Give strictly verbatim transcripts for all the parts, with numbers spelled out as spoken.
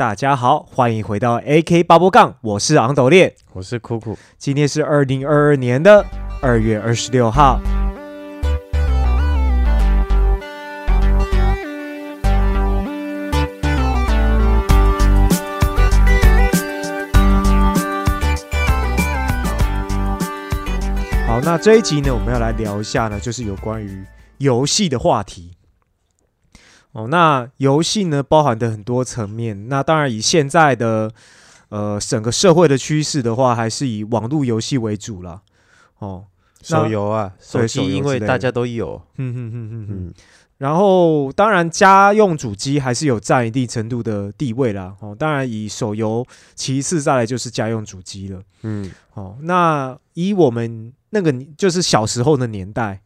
大家好，欢迎回到 A K BubbleGun， 我是昂斗烈，我是 Cuku。今天是二零二二年的二月二十六号。好，那这一集呢，我们要来聊一下呢，就是有关于游戏的话题。哦，那游戏呢，包含的很多层面。那当然，以现在的呃整个社会的趋势的话，还是以网络游戏为主啦。哦，手游啊，手机因为大家都有，嗯嗯嗯嗯。然后，当然家用主机还是有占一定程度的地位啦。哦，当然以手游其次，再来就是家用主机了。嗯，哦，那以我们那个就是小时候的年代。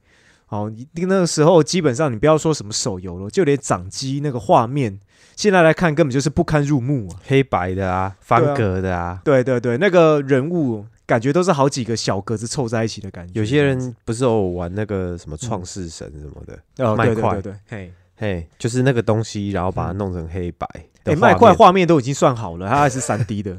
哦，那个时候基本上你不要说什么手游了，就连掌机那个画面，现在来看根本就是不堪入目啊，黑白的啊，方格的啊，对对对，那个人物感觉都是好几个小格子凑在一起的感觉。有些人不是有玩那个什么创世神什么的，嗯哦、麦块，对对对，嘿，嘿，就是那个东西，然后把它弄成黑白。嗯哎，麦块画面都已经算好了，它还是 三 D 的，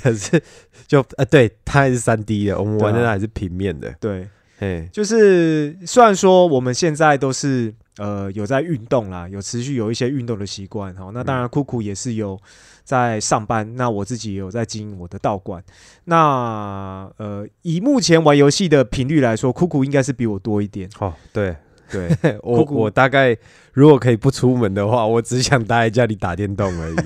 可是就呃，对，它还是 三 D 的，我们玩的那还是平面的，对、啊。对就是虽然说我们现在都是呃有在运动啦，有持续有一些运动的习惯，好，那当然酷酷也是有在上班，那我自己也有在经营我的道馆，那呃以目前玩游戏的频率来说，酷酷应该是比我多一点。哦，对对，我我大概如果可以不出门的话，我只想待在家里打电动而已。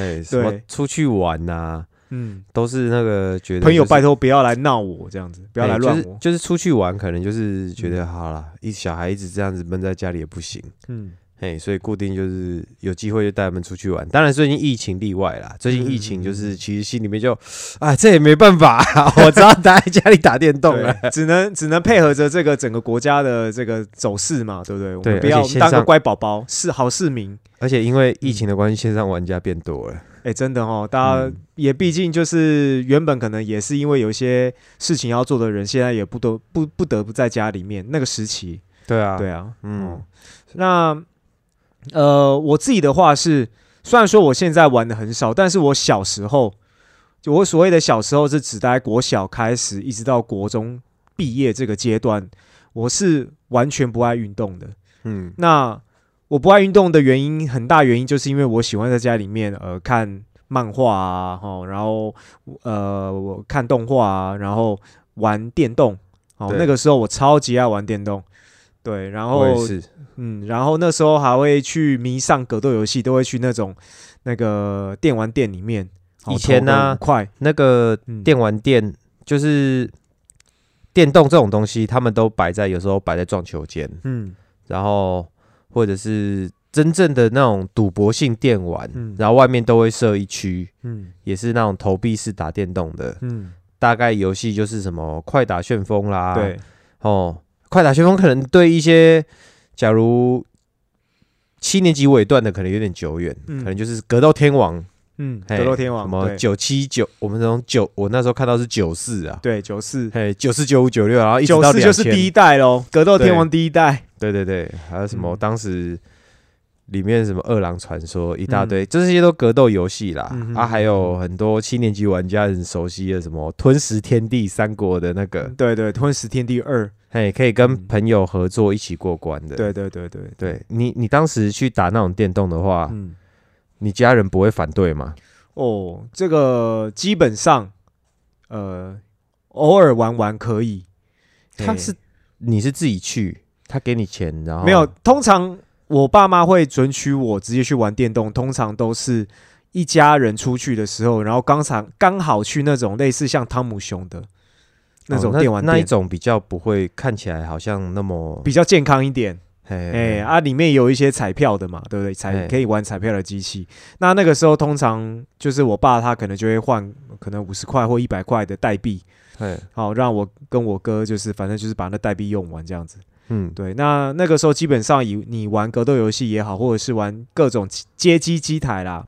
哎，什么出去玩啊？嗯，都是那个觉得、就是、朋友拜托不要来闹我这样子，不要来乱我、欸就是。就是出去玩，可能就是觉得、嗯、好啦，一小孩一直这样子闷在家里也不行。嗯，哎、欸，所以固定就是有机会就带他们出去玩。当然最近疫情例外啦，最近疫情就是其实心里面就啊，这也没办法、啊，我只好待在家里打电动了，只能只能配合着这个整个国家的这个走势嘛，对不对？我们不要当个乖宝宝，是好市民。而且因为疫情的关系，线上玩家变多了。哎、欸，真的哦，大家也毕竟就是原本可能也是因为有一些事情要做的人，现在也不得不不得不在家里面那个时期。对啊，对啊，嗯，嗯那呃，我自己的话是，虽然说我现在玩的很少，但是我小时候，就我所谓的小时候是指大概国小开始一直到国中毕业这个阶段，我是完全不爱运动的。嗯，那。我不爱运动的原因，很大原因就是因为我喜欢在家里面呃看漫画啊，哦、然后呃我看动画啊，然后玩电动。哦，那个时候我超级爱玩电动，对，然后嗯，然后那时候还会去迷上格斗游戏，都会去那种那个电玩店里面。以前呢、啊，那个电玩店、嗯、就是电动这种东西，他们都摆在有时候摆在撞球间，嗯，然后。或者是真正的那种赌博性电玩、嗯、然后外面都会设一区、嗯、也是那种投币式打电动的、嗯、大概游戏就是什么快打旋风啦，对、哦、快打旋风可能对一些假如七年级尾段的可能有点久远、嗯、可能就是格斗天王，嗯，格斗天王什么九七九，我们从九，我那时候看到是九四啊，对，九四，嘿，九四九五九六，然后一直到两千，九四就是第一代咯，格斗天王第一代，对对对，还有什么、嗯、当时里面什么饿狼传说一大堆，嗯、这些都格斗游戏啦、嗯，啊，还有很多七年级玩家很熟悉的什么吞食天地三国的那个，对 对, 對，吞食天地二，嘿，可以跟朋友合作一起过关的，嗯、对对对对 对, 對，你你当时去打那种电动的话，嗯。你家人不会反对吗？哦，这个基本上，呃，偶尔玩玩可以。他是你是自己去，他给你钱，然后没有。通常我爸妈会准许我直接去玩电动，通常都是一家人出去的时候，然后刚才刚好去那种类似像汤姆熊的那种电玩店、哦那，那一种比较不会看起来好像那么比较健康一点。哎、欸、啊，里面有一些彩票的嘛，对不对？彩可以玩彩票的机器。那那个时候通常就是我爸他可能就会换可能五十块或一百块的代币，好让我跟我哥就是反正就是把那代币用完这样子。嗯，对。那那个时候基本上以你玩格斗游戏也好，或者是玩各种街机机台啦，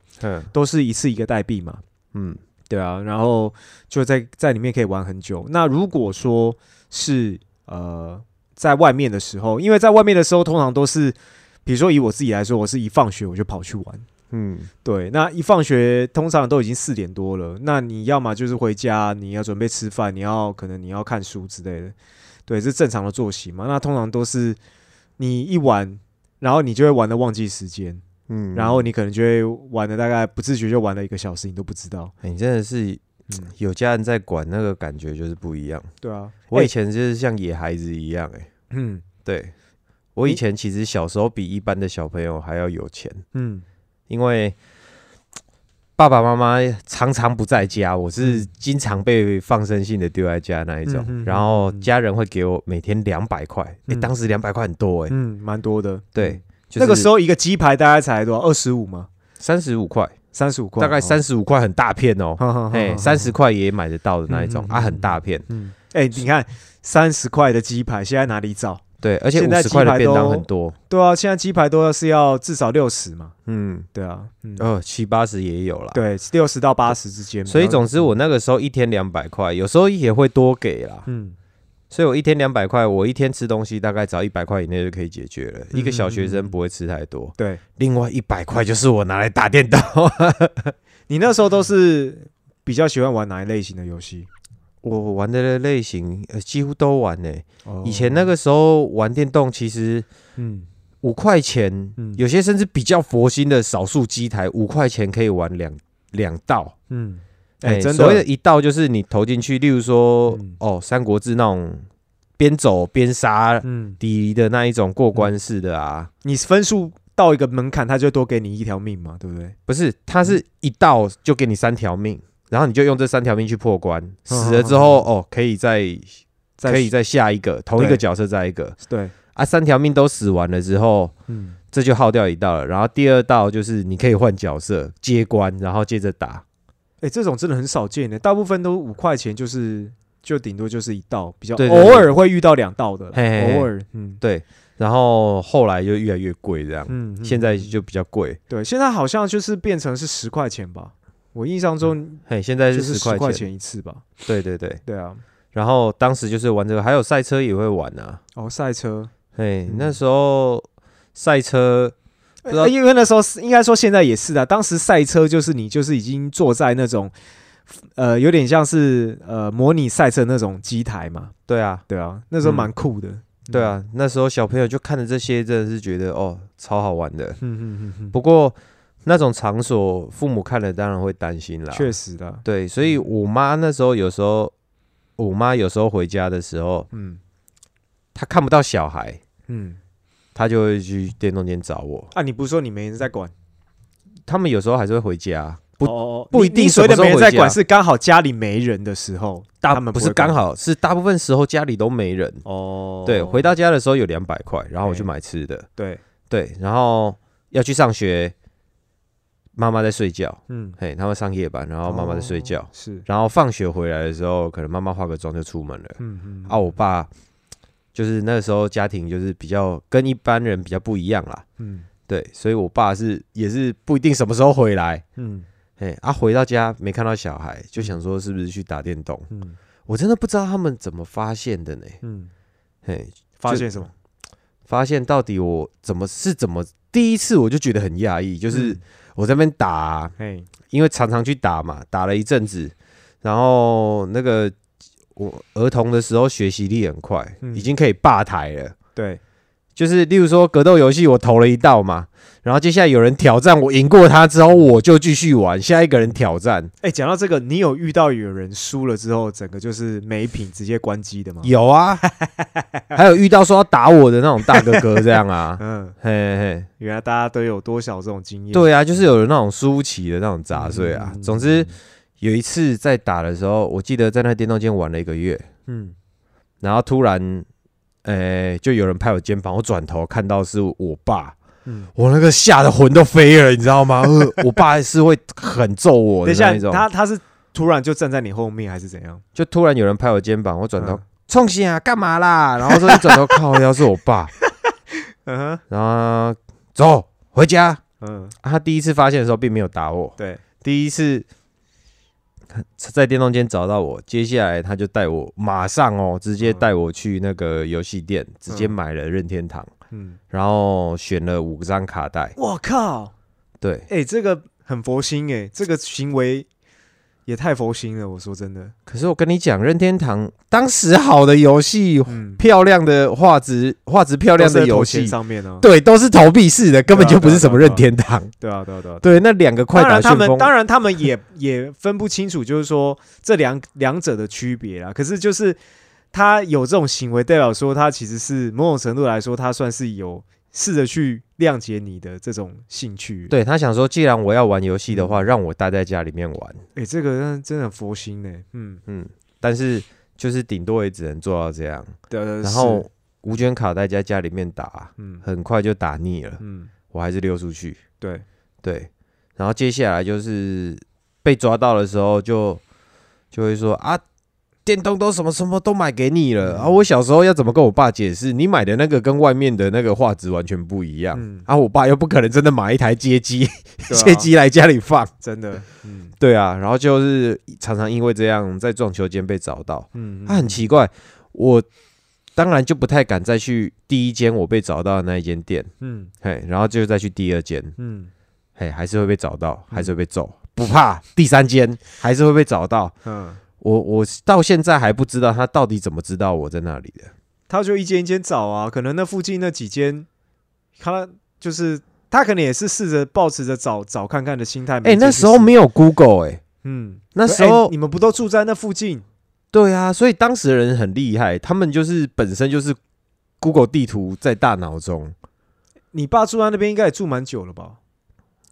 都是一次一个代币嘛。嗯，对啊。然后就在在里面可以玩很久。那如果说是呃。在外面的时候，因为在外面的时候，通常都是，比如说以我自己来说，我是一放学我就跑去玩，嗯，对。那一放学通常都已经四点多了，那你要嘛就是回家，你要准备吃饭，你要可能你要看书之类的，对，这是正常的作息嘛。那通常都是你一玩，然后你就会玩的忘记时间，嗯，然后你可能就会玩的大概不自觉就玩了一个小时，你都不知道。欸、你真的是。嗯、有家人在管，那个感觉就是不一样。对啊，我以前就是像野孩子一样、欸，哎，嗯，对，我以前其实小时候比一般的小朋友还要有钱，嗯，因为爸爸妈妈常常不在家，我是经常被放生性的丢在家那一种、嗯，然后家人会给我每天两百块，哎、欸，当时两百块很多、欸，哎，嗯，蛮多的，对，就是、那个时候一个鸡排大概才多少？二十五吗？三十五块。三十五块，大概三十五块很大片哦、喔，哎，三十块也买得到的那一种、嗯、啊，很大片。嗯，哎、欸，你看三十块的鸡排现在哪里找？对，而且五十块的便当很多。对啊，现在鸡排都是要至少六十嘛。嗯，对啊，嗯、哦，七八十也有啦。对，六十到八十之间。所以总之，我那个时候一天两百块，有时候也会多给啦。嗯，所以我一天两百块，我一天吃东西大概只要一百块以内就可以解决了、嗯。一个小学生不会吃太多。对，另外一百块就是我拿来打电动。你那时候都是比较喜欢玩哪一类型的游戏？我玩的类型、呃、几乎都玩诶、欸哦。以前那个时候玩电动，其实嗯五块钱、嗯，有些甚至比较佛心的少数机台，五块钱可以玩两两道。嗯。欸、所谓的一道就是你投进去，例如说、嗯、哦，《三国志》那种边走边杀敌的那一种过关式的啊，你分数到一个门槛，他就多给你一条命嘛，对不对？不是，他是一道就给你三条命，然后你就用这三条命去破关，嗯、死了之后、嗯、哦，可以再可以再下一个同一个角色再一个，对啊，三条命都死完了之后，嗯，这就耗掉一道了，然后第二道就是你可以换角色接关，然后接着打。哎、欸，这种真的很少见的，大部分都五块钱，就是就顶多就是一道，比较偶尔会遇到两道的，嘿嘿嘿偶尔，嗯，对。然后后来就越来越贵，这样，嗯，现在就比较贵。对，现在好像就是变成是十块钱吧，我印象中，嗯、嘿，现在是十块钱一次吧。对对对，对啊。然后当时就是玩这个，还有赛车也会玩啊。哦，赛车，嘿，嗯、那时候赛车。因为那时候应该说现在也是的，当时赛车就是你就是已经坐在那种，呃，有点像是呃模拟赛车那种机台嘛。对啊，对啊，那时候蛮酷的、嗯。对啊，那时候小朋友就看着这些，真的是觉得哦，超好玩的。嗯嗯嗯嗯。不过那种场所，父母看了当然会担心啦。确实的。对，所以我妈那时候有时候，我妈有时候回家的时候，嗯，她看不到小孩，嗯。他就会去电动间找我啊！你不是说你没人在管？他们有时候还是会回家，不、哦、不一定。所谓的没人在管是刚好家里没人的时候，大他们 不, 不是刚好是大部分时候家里都没人哦。对，回到家的时候有两百块，然后我去买吃的。对对，然后要去上学，妈妈在睡觉。嗯，嘿，他们上夜班，然后妈妈在睡觉、哦。是，然后放学回来的时候，可能妈妈化个妆就出门了。嗯嗯，啊，我爸。就是那时候家庭就是比较跟一般人比较不一样啦，嗯，对，所以我爸是也是不一定什么时候回来，嗯，哎，啊，回到家没看到小孩，就想说是不是去打电动，嗯，我真的不知道他们怎么发现的呢，嗯，哎，发现什么？发现到底我怎么是怎么？第一次我就觉得很讶异，就是我在那边打、啊，哎、嗯，因为常常去打嘛，打了一阵子，然后那个。我儿童的时候学习力很快、嗯，已经可以霸台了。对，就是例如说格斗游戏，我投了一道嘛，然后接下来有人挑战我，赢过他之后，我就继续玩下一个人挑战。哎、欸，讲到这个，你有遇到有人输了之后，整个就是没品直接关机的吗？有啊，还有遇到说要打我的那种大哥哥这样啊。嗯，嘿嘿，原来大家都有多少这种经验？对啊，就是有那种输棋的那种杂碎啊。嗯、总之。嗯有一次在打的时候，我记得在那电动间玩了一个月，嗯，然后突然，诶、欸，就有人拍我肩膀，我转头看到是我爸，嗯，我那个吓得魂都飞了，你知道吗？呃、我爸是会很揍我的那一种。等一下，他他是突然就站在你后面还是怎样？就突然有人拍我肩膀，我转头冲醒啊，干嘛啦？然后说一转头靠，要是我爸，嗯哼，然后走回家，嗯、啊，他第一次发现的时候并没有打我，对，第一次。在电动间找到我，接下来他就带我，马上哦，直接带我去那个游戏店，直接买了任天堂，嗯，然后选了五张卡带，我靠，对，哎、欸，这个很佛心哎、欸，这个行为也太佛心了，我说真的。可是我跟你讲，任天堂当时好的游戏、嗯，漂亮的画质，画质漂亮的游戏上面哦、啊，对，都是投币式的，根本就不是什么任天堂。对啊，对啊，对啊。对，那两个快打旋风，当然他们，当然他们也也分不清楚，就是说这两两者的区别啦。可是就是他有这种行为，代表说他其实是某种程度来说，他算是有试着去谅解你的这种兴趣。对，他想说既然我要玩游戏的话、嗯、让我待在家里面玩。欸，这个真的很佛心耶。嗯嗯，但是就是顶多也只能做到这样。对，然后无卷卡待在家里面打、嗯、很快就打腻了。嗯，我还是溜出去。对对，然后接下来就是被抓到的时候就就会说啊，电动都什么什么都买给你了啊！我小时候要怎么跟我爸解释？你买的那个跟外面的那个画质完全不一样、嗯、啊！我爸又不可能真的买一台街机，街机来家里放，真的、嗯，对啊。然后就是常常因为这样在撞球间被找到，嗯，他、啊、很奇怪。我当然就不太敢再去第一间我被找到的那一间店，嗯，嘿，然后就再去第二间，嗯，嘿，还是会被找到，还是会被揍，不怕。第三间还是会被找到，嗯。我我到现在还不知道他到底怎么知道我在那里的。他就一间一间找啊，可能那附近那几间，他就是他可能也是试着抱持着找找看看的心态。哎、欸，那时候没有 Google 哎、欸，嗯，那时候、欸、你们不都住在那附近？对啊，所以当时的人很厉害，他们就是本身就是 Google 地图在大脑中。你爸住在那边应该也住蛮久了吧？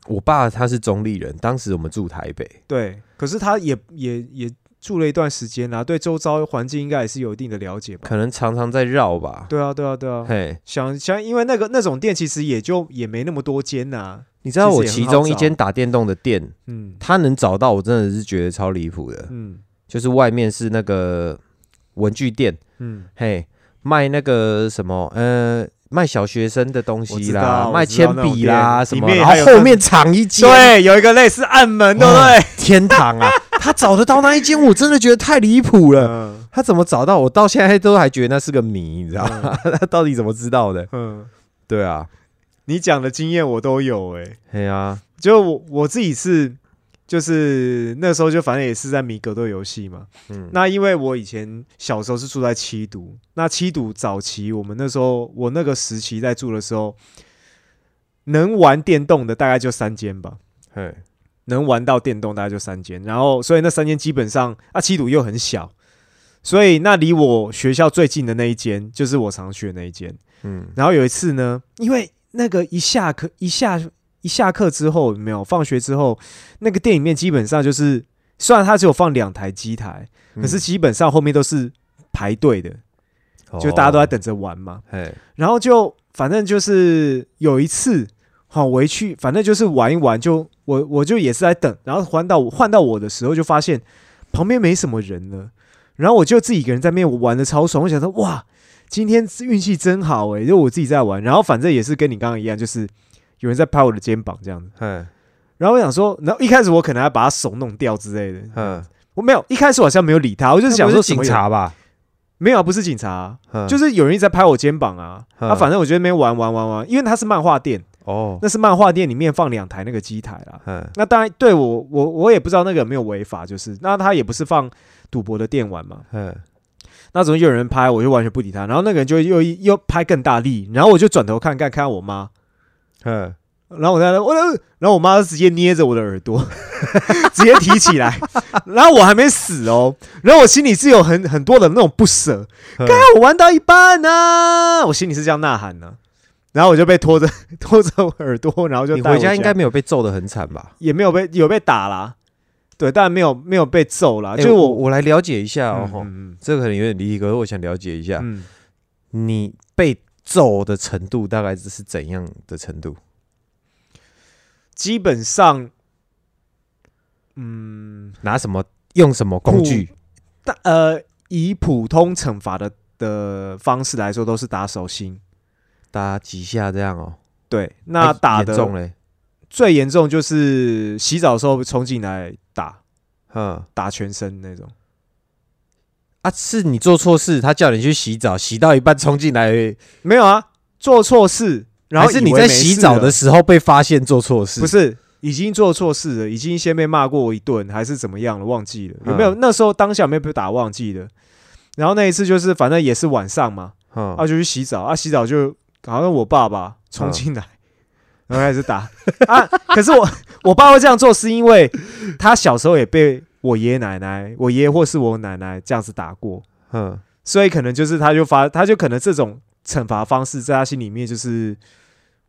我爸他是中立人，当时我们住台北。对，可是他也也也。也住了一段时间啦、啊，对周遭环境应该也是有一定的了解吧？可能常常在绕吧。对啊，对啊，对啊。嘿，想想，因为那个那种店其实也就也没那么多间呐、啊。你知道我其中一间打电动的店，嗯，他能找到我真的是觉得超离谱的。嗯，就是外面是那个文具店，嗯，嘿，卖那个什么，呃。卖小学生的东西啦，卖铅笔啦什么，然后后面藏一间，对，有一个类似暗门，对不对？天堂啊！他找得到那一间，我真的觉得太离谱了、嗯。他怎么找到？我到现在都还觉得那是个谜，你知道吗？嗯、他到底怎么知道的？嗯，对啊，你讲的经验我都有哎、欸。对啊，就我我自己是，就是那时候就反正也是在迷格斗游戏嘛。嗯，那因为我以前小时候是住在七堵，那七堵早期我们那时候我那个时期在住的时候，能玩电动的大概就三间吧。嘿，能玩到电动大概就三间，然后所以那三间基本上啊，七堵又很小，所以那离我学校最近的那一间就是我常去的那一间。嗯，然后有一次呢，因为那个一下课一下。一下课之后，没有放学之后，那个店里面基本上就是，虽然它只有放两台机台、嗯，可是基本上后面都是排队的、哦，就大家都在等着玩嘛。然后就反正就是有一次，好回去，反正就是玩一玩，就我我就也是在等，然后换到换到我的时候，就发现旁边没什么人了，然后我就自己一个人在那边玩的超爽，我想说哇，今天运气真好哎、欸，就我自己在玩，然后反正也是跟你刚刚一样，就是。有人在拍我的肩膀这样子，然后我想说，然后一开始我可能要把他手弄掉之类的，我没有，一开始我好像没有理他，我就是想说什么警察吧，没有、啊，不是警察、啊，就是有人一直在拍我肩膀啊，啊，反正我就在那边玩玩玩玩，因为他是漫画店哦，那是漫画店里面放两台那个机台啦，那当然对我我我也不知道那个有没有违法，就是那他也不是放赌博的电玩嘛，那总有人拍，我就完全不理他，然后那个人就又又拍更大力，然后我就转头看看看我妈。嗯，然后我在那，我然后我妈就直接捏着我的耳朵，直接提起来，然后我还没死哦，然后我心里是有很很多的那种不舍，刚刚我玩到一半呢、啊，我心里是这样呐喊呢、啊，然后我就被拖着拖着我耳朵，然后就带我。你回家应该没有被揍得很惨吧？也没有被有被打啦，对，但没有没有被揍啦。欸、就我我来了解一下哦，嗯嗯、这个可能有点离题，可是我想了解一下，嗯、你被。揍的程度大概是怎样的程度？基本上，嗯，拿什么用什么工具？呃，以普通惩罚的的方式来说，都是打手心，打几下这样哦。对，那打的、欸、严重嘞，最严重就是洗澡的时候冲进来打，嗯，打全身那种。啊！是你做错事，他叫你去洗澡，洗到一半冲进来，没有啊？做错事，然后是你在洗澡的时候被发现做错事？不是，已经做错事了，已经先被骂过一顿，还是怎么样了？忘记了，有没有？嗯、那时候当下有没有被打？忘记了。然后那一次就是，反正也是晚上嘛，嗯、啊就去洗澡啊，洗澡就好像我爸爸冲进来。嗯然后开始打啊！可是我我爸会这样做，是因为他小时候也被我爷爷奶奶、我爷爷或是我奶奶这样子打过，嗯，所以可能就是他就发，他就可能这种惩罚方式在他心里面就是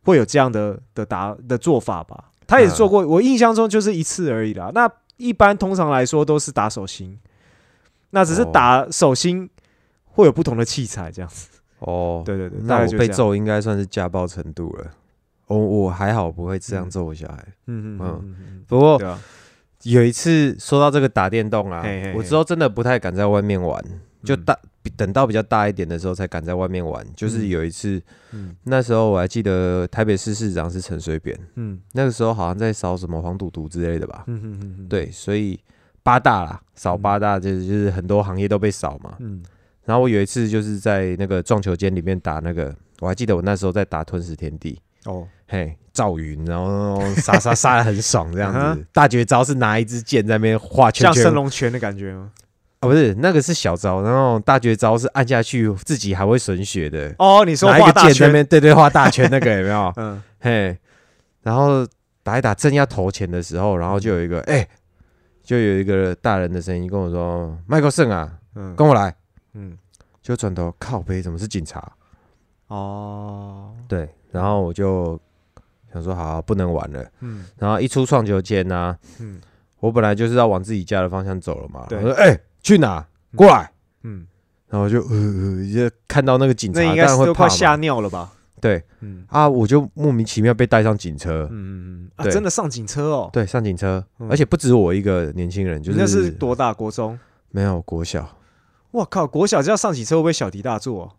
会有这样的的打的做法吧。他也做过，嗯、我印象中就是一次而已啦。那一般通常来说都是打手心，那只是打手心会有不同的器材这样子。哦，对对对，那我被揍应该算是家暴程度了。我、oh, 我还好不会这样揍我小孩，嗯嗯 嗯, 嗯, 嗯不过、啊、有一次说到这个打电动啊，嘿嘿嘿我之后真的不太敢在外面玩，嗯、就大等到比较大一点的时候才敢在外面玩。就是有一次，嗯、那时候我还记得台北市市长是陈水扁，嗯，那个时候好像在扫什么黄赌毒之类的吧，嗯嗯嗯嗯对，所以八大啦，扫八大就是就是很多行业都被扫嘛，嗯，然后我有一次就是在那个撞球间里面打那个，我还记得我那时候在打吞食天地。哦，嘿，赵云，然后杀杀杀的很爽，这样子。uh-huh. 大绝招是拿一支箭在那边画圈圈，像升龙拳的感觉吗？哦，不是，那个是小招，然后大绝招是按下去自己还会损血的。哦，你说画大圈，拿一个箭在那边对对画大圈那个有没有？嗯，嘿，然后打一打正要投钱的时候，然后就有一个哎、欸，就有一个大人的声音跟我说：“麦克胜啊，嗯，跟我来。”嗯，就转头靠北，怎么是警察？哦，对。然后我就想说，好、啊，不能玩了。嗯、然后一出撞球间啊、嗯，我本来就是要往自己家的方向走了嘛。我说：“哎、欸，去哪？过来。嗯”嗯，然后我就呃，就看到那个警察，那应该是都快吓尿了吧？对，嗯啊，我就莫名其妙被带上警车。嗯嗯嗯，啊，真的上警车哦。对，上警车，嗯、而且不止我一个年轻人，就是那是多大？国中？没有，国小。哇靠，国小就要上警车，会不会小题大做、哦？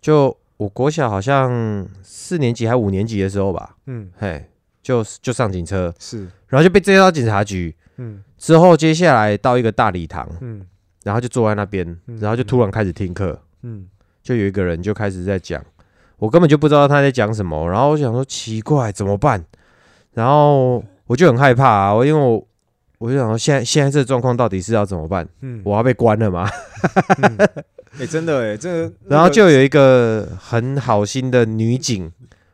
就。我国小好像四年级还五年级的时候吧，嗯，嘿，就就上警车，是，然后就被追到警察局，嗯，之后接下来到一个大礼堂，嗯，然后就坐在那边、嗯，然后就突然开始听课，嗯，就有一个人就开始在讲，我根本就不知道他在讲什么，然后我想说奇怪怎么办，然后我就很害怕啊，因为我。我就想说现在现在这状况到底是要怎么办？嗯，我要被关了吗？嗯欸、真的哎、欸，这個、然后就有一个很好心的女警，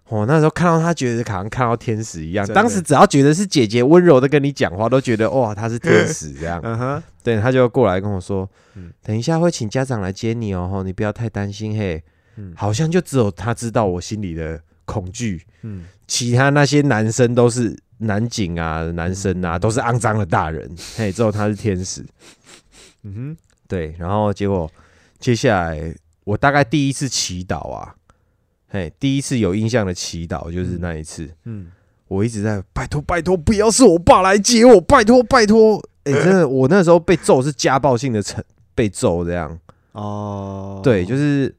我、哦、那时候看到她，觉得好像看到天使一样。当时只要觉得是姐姐温柔的跟你讲话，都觉得哇，她是天使这样。嗯哼，对，她就过来跟我说，嗯、等一下会请家长来接你哦，你不要太担心嘿。嗯，好像就只有她知道我心里的恐惧。嗯，其他那些男生都是。男警啊，男生啊，都是肮脏的大人。嘿，之后他是天使，嗯哼，对。然后结果接下来，我大概第一次祈祷啊，嘿，第一次有印象的祈祷就是那一次。嗯，我一直在拜托拜托，不要是我爸来接我，拜托拜托。哎、欸，真的，我那时候被揍是家暴性的被揍这样。哦，对，就是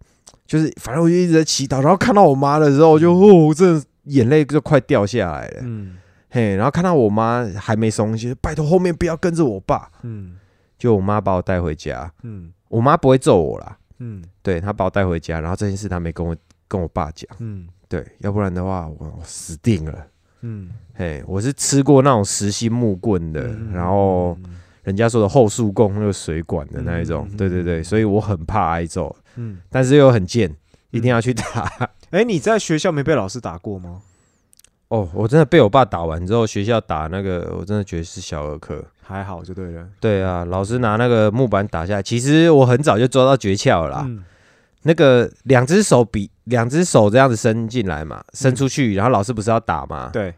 就是，反正我就一直在祈祷，然后看到我妈的时候，我就哦，真的眼泪就快掉下来了。嗯。嘿，然后看到我妈还没松懈，拜托后面不要跟着我爸。嗯，就我妈把我带回家。嗯，我妈不会揍我啦。嗯，对，她把我带回家，然后这件事她没跟我跟我爸讲。嗯，对，要不然的话我我死定了。嗯，嘿，我是吃过那种实心木棍的，嗯、然后人家说的后束供那个水管的那一种、嗯，对对对，所以我很怕挨揍。嗯，但是又很贱，一定要去打。哎、嗯欸，你在学校没被老师打过吗？哦，我真的被我爸打完之后，学校打那个，我真的觉得是小儿科，还好就对了。对啊，老师拿那个木板打下来，其实我很早就抓到诀窍了啦。嗯、那个两只手比两只手这样子伸进来嘛，伸出去、嗯，然后老师不是要打嘛？对。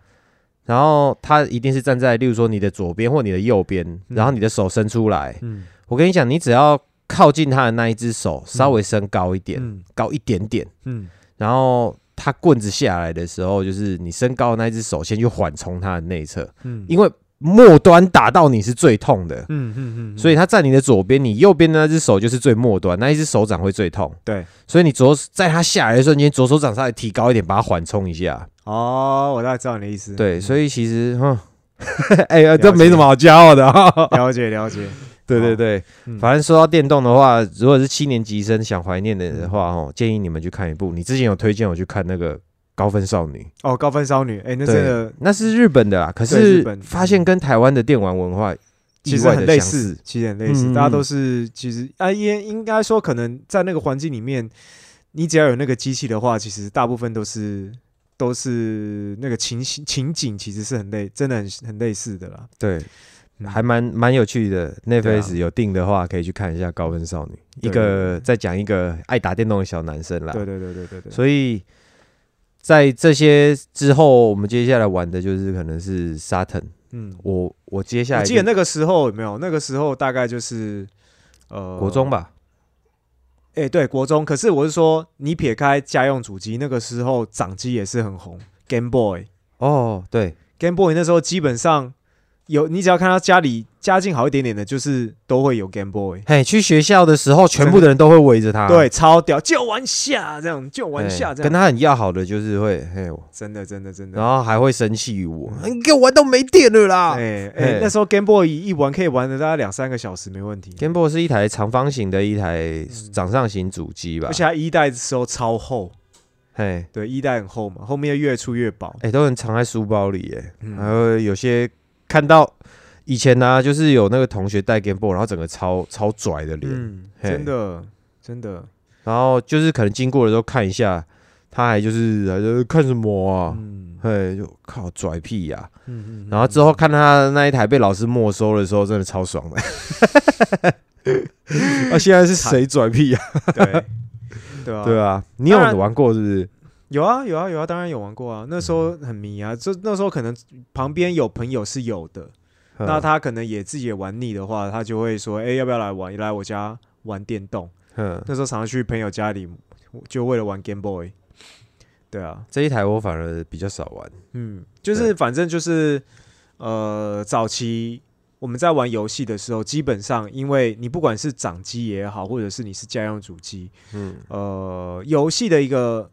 然后他一定是站在，例如说你的左边或你的右边、嗯，然后你的手伸出来。嗯。我跟你讲，你只要靠近他的那一只手，稍微伸高一点，嗯、高一点点。嗯。然后。他棍子下来的时候，就是你身高的那只手先去缓冲他的内侧、嗯，因为末端打到你是最痛的，嗯嗯嗯，所以他在你的左边，你右边的那只手就是最末端，那一只手掌会最痛，对，所以你左在他下来的瞬间，左手掌稍微提高一点，把它缓冲一下。哦，我大概知道你的意思。对，所以其实，哎、欸，这没什么好骄傲的、哦，了解了解。对对对、嗯，反正说到电动的话，如果是七年级生想怀念的话，哦，建议你们去看一部。你之前有推荐我去看那个《高分少女哦，高分少女，哎、欸，那真的那是日本的啦。可是发现跟台湾的电玩文化其实很类似，其实很类似，嗯、大家都是其实啊，应应该说可能在那个环境里面，你只要有那个机器的话，其实大部分都是都是那个情情景，其实是很类，真的很很类似的啦。对。还蛮蛮有趣的 ，Netflix 有订的话可以去看一下《高分少女》，一个在讲一个爱打电动的小男生啦。对对对对对对。所以在这些之后，我们接下来玩的就是可能是沙腾。嗯，我我接下来我记得那个时候有没有？那个时候大概就是呃国中吧。哎、欸，对，国中。可是我是说，你撇开家用主机，那个时候掌机也是很红 ，Gameboy。哦，对 ，Gameboy 那时候基本上。有你只要看到家里家境好一点点的，就是都会有 Game Boy。嘿，去学校的时候，全部的人都会围着他，对，超屌，就玩下这样，就玩下这样。跟他很要好的就是会，嘿，真的真的真的，然后还会生气我，你、嗯、给我玩到没电了啦！哎哎，那时候 Game Boy 一玩可以玩的大概两三个小时没问题。Game Boy 是一台长方形的一台掌上型主机吧，而且它一代的时候超厚。哎，对，一代很厚嘛，后面越出越薄，哎、欸，都很藏在书包里、欸，哎、嗯，还有有些。看到以前啊，就是有那个同学带 Gameboy， 然后整个超超拽的脸、嗯，真的真的。然后就是可能经过的时候看一下，他还就是还是看什么啊，嗯、嘿，就靠拽屁呀、啊嗯嗯嗯。然后之后看他的那一台被老师没收的时候，真的超爽的。啊，现在是谁拽屁呀、啊？对对啊，对啊，你有玩过是不是？有啊有啊有啊，当然有玩过啊。那时候很迷啊，就那时候可能旁边有朋友是有的，那他可能也自己也玩腻的话，他就会说：“哎、欸，要不要来玩？来我家玩电动。”那时候常常去朋友家里，就为了玩 Game Boy。对啊，这一台我反而比较少玩。嗯，就是反正就是呃，早期我们在玩游戏的时候，基本上因为你不管是掌机也好，或者是你是家用主机，嗯，呃，游戏的一个。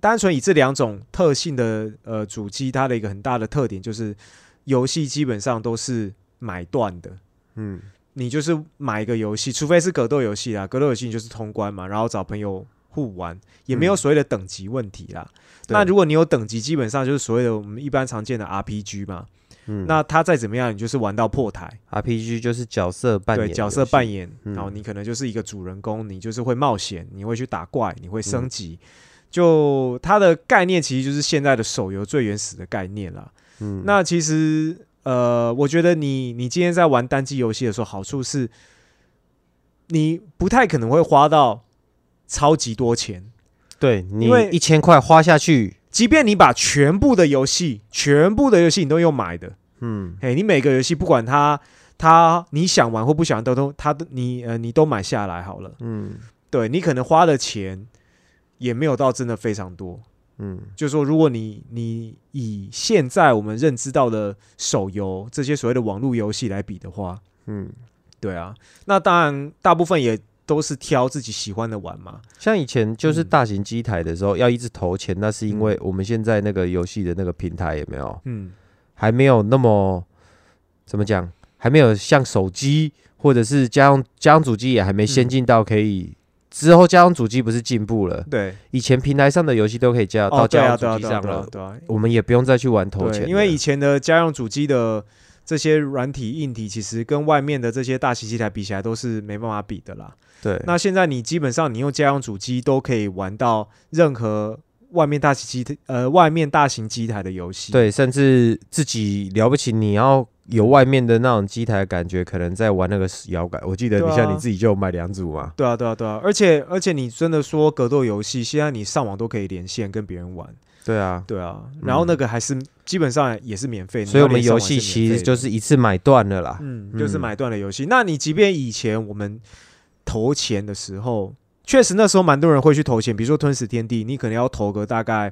单纯以这两种特性的呃主机，它的一个很大的特点就是，游戏基本上都是买断的。嗯，你就是买一个游戏，除非是格斗游戏啦，格斗游戏你就是通关嘛，然后找朋友互玩，也没有所谓的等级问题啦。嗯、那如果你有等级，基本上就是所谓的我们一般常见的 R P G 嘛。嗯、那它再怎么样，你就是玩到破台。R P G 就是角色扮演，对，角色扮演、嗯，然后你可能就是一个主人公，你就是会冒险，你会去打怪，你会升级。嗯就它的概念其实就是现在的手游最原始的概念啦。嗯，那其实呃，我觉得你你今天在玩单机游戏的时候，好处是，你不太可能会花到超级多钱。对，你一千块花下去，即便你把全部的游戏、全部的游戏你都用买的，嗯，哎，你每个游戏不管它它你想玩或不想都都它你呃你都买下来好了，嗯，对你可能花的钱。也没有到真的非常多，嗯，就是说，如果你你以现在我们认知到的手游这些所谓的网络游戏来比的话，嗯，对啊，那当然大部分也都是挑自己喜欢的玩嘛。像以前就是大型机台的时候、嗯、要一直投钱，那是因为我们现在那个游戏的那个平台也没有，嗯，还没有那么怎么讲，还没有像手机或者是家用家用主机也还没先进到可以。之后家用主机不是进步了？对，以前平台上的游戏都可以加、哦、到家用主机上了、啊啊啊啊啊，我们也不用再去玩投钱。因为以前的家用主机的这些软体、硬体，其实跟外面的这些大型机台比起来，都是没办法比的啦。对，那现在你基本上你用家用主机都可以玩到任何外面大型机呃外面大型机台的游戏。对，甚至自己了不起，你要。有外面的那种机台的感觉，可能在玩那个摇杆。我记得你像你自己就买两组嘛。对啊，对啊，对啊。而且而且你真的说格斗游戏，现在你上网都可以连线跟别人玩。对啊，对啊。然后那个还是、嗯、基本上也是免费。所以我们游戏其实就是一次买断了啦。嗯，就是买断的游戏、嗯。那你即便以前我们投钱的时候，确实那时候蛮多人会去投钱，比如说《吞食天地》，你可能要投个大概，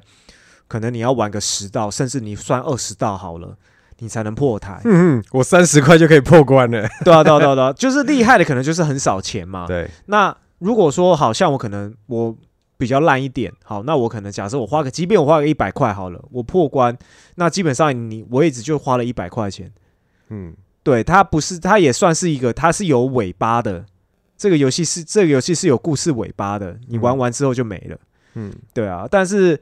可能你要玩个十道，甚至你算二十道好了。你才能破台。嗯嗯，我三十块就可以破关了。对啊，对啊，对啊，对啊，就是厉害的可能就是很少钱嘛。对。那如果说好像我可能我比较烂一点，好，那我可能假设我花个，即便我花个一百块好了，我破关，那基本上你我也只就花了一百块钱。嗯，对，它不是，它也算是一个，它是有尾巴的。这个游戏是这个游戏是有故事尾巴的，你玩完之后就没了。嗯，对啊，但是。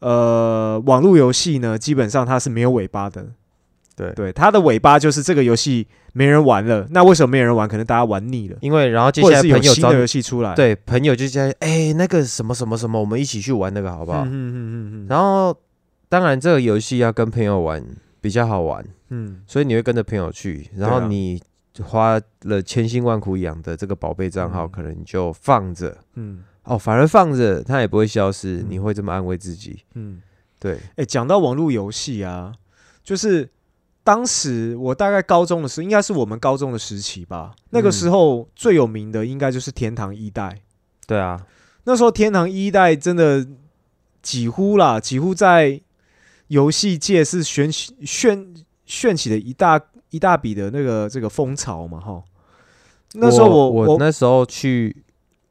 呃网络游戏呢，基本上它是没有尾巴的。对对，它的尾巴就是这个游戏没人玩了。那为什么没人玩？可能大家玩腻了，因为然后接下来朋友有新的游戏出来，对，朋友就接下来哎那个什么什么什么，我们一起去玩那个好不好？嗯嗯嗯嗯。然后当然这个游戏要跟朋友玩比较好玩，嗯，所以你会跟着朋友去，然后你花了千辛万苦养的这个宝贝账号，可能就放着，嗯，哦，反而放着它也不会消失，嗯，你会这么安慰自己，嗯，对。哎，讲到网络游戏啊，就是当时我大概高中的时候，应该是我们高中的时期吧，那个时候最有名的应该就是天堂一代，对啊，那时候天堂一代真的几乎啦，几乎在游戏界是旋旋旋起的一大一大笔的那个这个风潮嘛，哈。那时候我 我, 我那时候去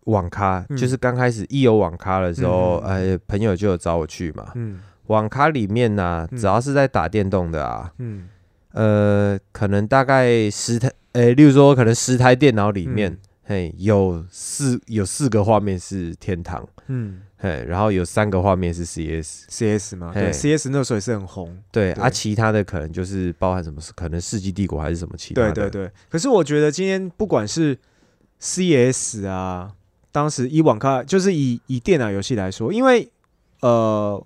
网咖，嗯，就是刚开始一有网咖的时候，嗯，哎，朋友就有找我去嘛。嗯，网咖里面呢，啊，只要是在打电动的啊，嗯，呃，可能大概十台，哎，例如说可能十台电脑里面，嗯，嘿，有四有四个画面是天堂，嗯。嘿，然后有三个画面是 C S，C S 嘛，对 ，C S 那时候也是很红。对，对啊，其他的可能就是包含什么，可能《世纪帝国》还是什么其他的。对对对。可是我觉得今天不管是 C S 啊，当时以网咖就是以以电脑游戏来说，因为呃，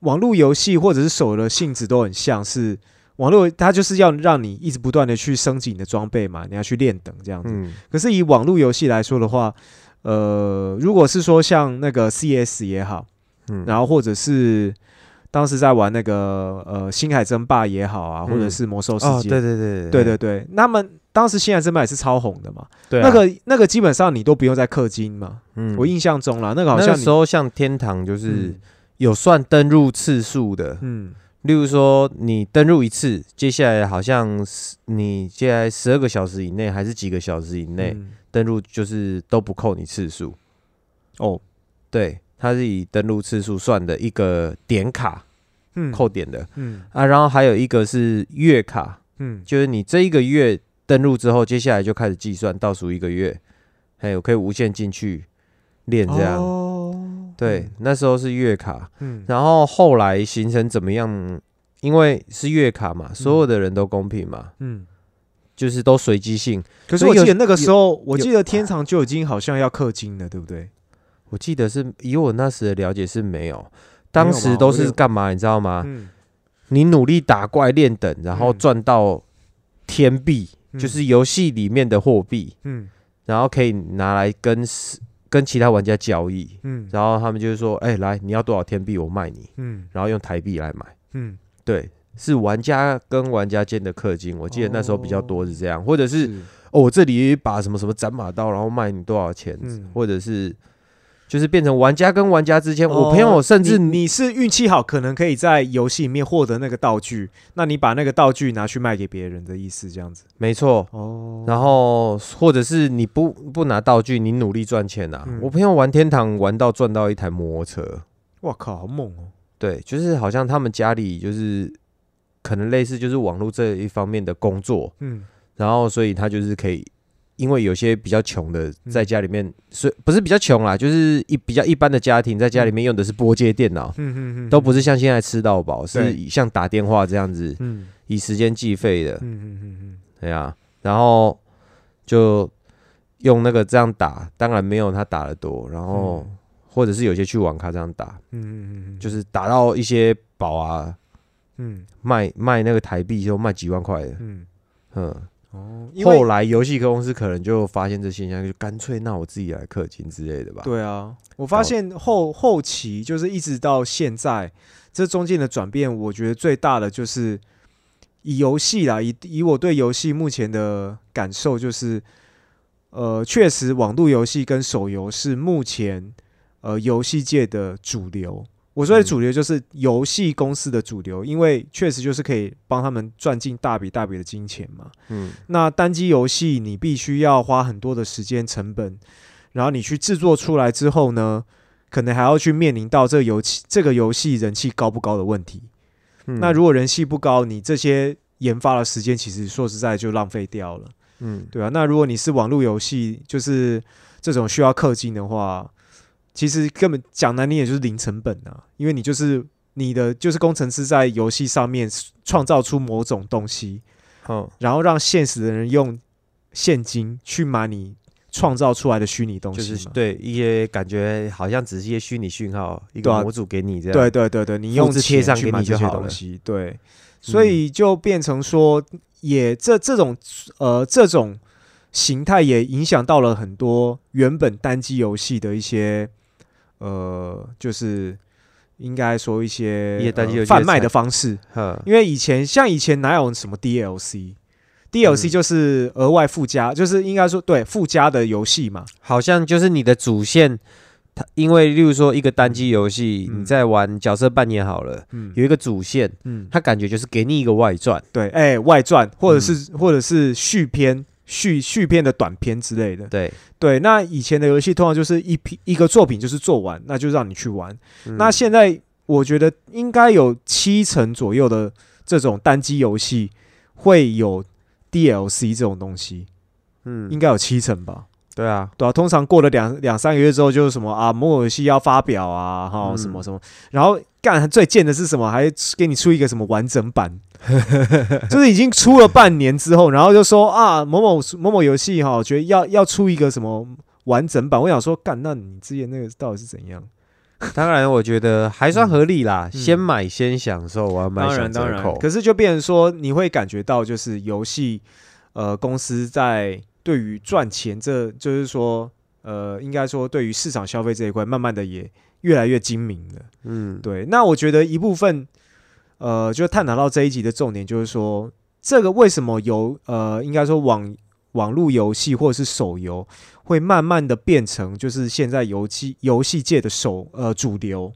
网络游戏或者是手游的性质都很像是网络，它就是要让你一直不断的去升级你的装备嘛，你要去练等这样子。嗯，可是以网络游戏来说的话。呃，如果是说像那个 C S 也好，嗯，然后或者是当时在玩那个呃《星海争霸》也好啊，嗯，或者是《魔兽世界》哦，对对对对对对对，那么当时《星海争霸》也是超红的嘛，对，啊，那个那个基本上你都不用再氪金嘛，嗯，我印象中啦，那个好像你那个时候像天堂就是有算登入次数的，嗯，例如说你登入一次，接下来好像你接下来十二个小时以内还是几个小时以内。嗯，登录就是都不扣你次数哦，对，它是以登录次数算的一个点卡，嗯，扣点的，嗯啊，然后还有一个是月卡，嗯，就是你这一个月登录之后，接下来就开始计算倒数一个月，还有可以无限进去练这样，哦，对，嗯，那时候是月卡，嗯，然后后来形成怎么样？因为是月卡嘛，嗯，所有的人都公平嘛，嗯。就是都随机性，可是我记得那个时候，我记得天堂就已经好像要氪金了，对不对？我记得是以我那时的了解是没有，当时都是干嘛，你知道吗？嗯，你努力打怪练等，然后赚到天币，嗯，就是游戏里面的货币，嗯，然后可以拿来跟跟其他玩家交易，嗯，然后他们就是说，哎，欸，来，你要多少天币，我卖你，嗯，然后用台币来买，嗯，对。是玩家跟玩家间的氪金，我记得那时候比较多是这样，或者是哦，我这里有一把什么什么斩马刀，然后卖你多少钱，嗯，或者是就是变成玩家跟玩家之间，哦，我朋友甚至 你, 你是运气好，可能可以在游戏里面获得那个道具，那你把那个道具拿去卖给别人的意思，这样子，没错。哦，然后或者是你不不拿道具，你努力赚钱啊，嗯，我朋友玩天堂玩到赚到一台摩托车，哇靠，好猛哦！对，就是好像他们家里就是。可能类似就是网络这一方面的工作，嗯，然后所以他就是可以，因为有些比较穷的在家里面，所以不是比较穷啦，就是一比较一般的家庭在家里面用的是拨接电脑，嗯嗯嗯，都不是像现在吃到饱，是像打电话这样子，嗯，以时间计费的，嗯嗯嗯嗯，对啊，然后就用那个这样打，当然没有他打得多，然后或者是有些去网咖这样打，嗯嗯嗯，就是打到一些宝啊。嗯，卖卖那个台币就卖几万块的，嗯嗯哦，后来游戏公司可能就发现这现象，就干脆那我自己来氪金之类的吧。对啊，我发现后后期就是一直到现在，这中间的转变，我觉得最大的就是以游戏啦，以以我对游戏目前的感受就是，呃，确实网络游戏跟手游是目前呃游戏界的主流。我说的主流就是游戏公司的主流，因为确实就是可以帮他们赚进大笔大笔的金钱嘛。嗯，那单机游戏你必须要花很多的时间成本，然后你去制作出来之后呢，可能还要去面临到这游戏这个游戏人气高不高的问题。嗯，那如果人气不高，你这些研发的时间其实说实在就浪费掉了。嗯，对啊。那如果你是网络游戏，就是这种需要氪金的话。其实根本讲难听也就是零成本啊，因为你就是你的就是工程师在游戏上面创造出某种东西，嗯，然后让现实的人用现金去买你创造出来的虚拟东西，就是对一些感觉好像只是一些虚拟讯号，一个模组给你这样，对对对对，你用钱去买这些东西，对，所以就变成说，也这这种呃这种形态也影响到了很多原本单机游戏的一些呃，就是应该说一些贩、呃、卖的方式，因为以前像以前哪有什么 D L C？D L C 就是额外附加，嗯、就是应该说对附加的游戏嘛，好像就是你的主线，因为例如说一个单机游戏，你在玩角色扮演好了，嗯、有一个主线，嗯，它感觉就是给你一个外传，对，哎、欸，外传或者是、嗯、或者是续篇、续续篇的短篇之类的，对对。那以前的游戏通常就是一批一个作品就是做完，那就让你去玩。嗯、那现在我觉得应该有七成左右的这种单机游戏会有D L C 这种东西，嗯，应该有七成吧。对啊，对啊，通常过了两两三个月之后，就是什么啊，某游戏要发表啊，哈、嗯，什么什么，然后干最贱的是什么，还给你出一个什么完整版，就是已经出了半年之后，然后就说啊，某某某某游戏哈，觉得要要出一个什么完整版，我想说，干，那你之前那个到底是怎样？当然，我觉得还算合理啦。嗯、先买先享受，我要买享折扣。当然，当然。可是就变成说，你会感觉到就是游戏，呃，公司在对于赚钱这，就是说，呃，应该说对于市场消费这一块，慢慢的也越来越精明了。嗯，对。那我觉得一部分，呃，就探讨到这一集的重点，就是说，这个为什么有呃，应该说网网络游戏或者是手游，会慢慢的变成就是现在游戏游戏界的首呃主流。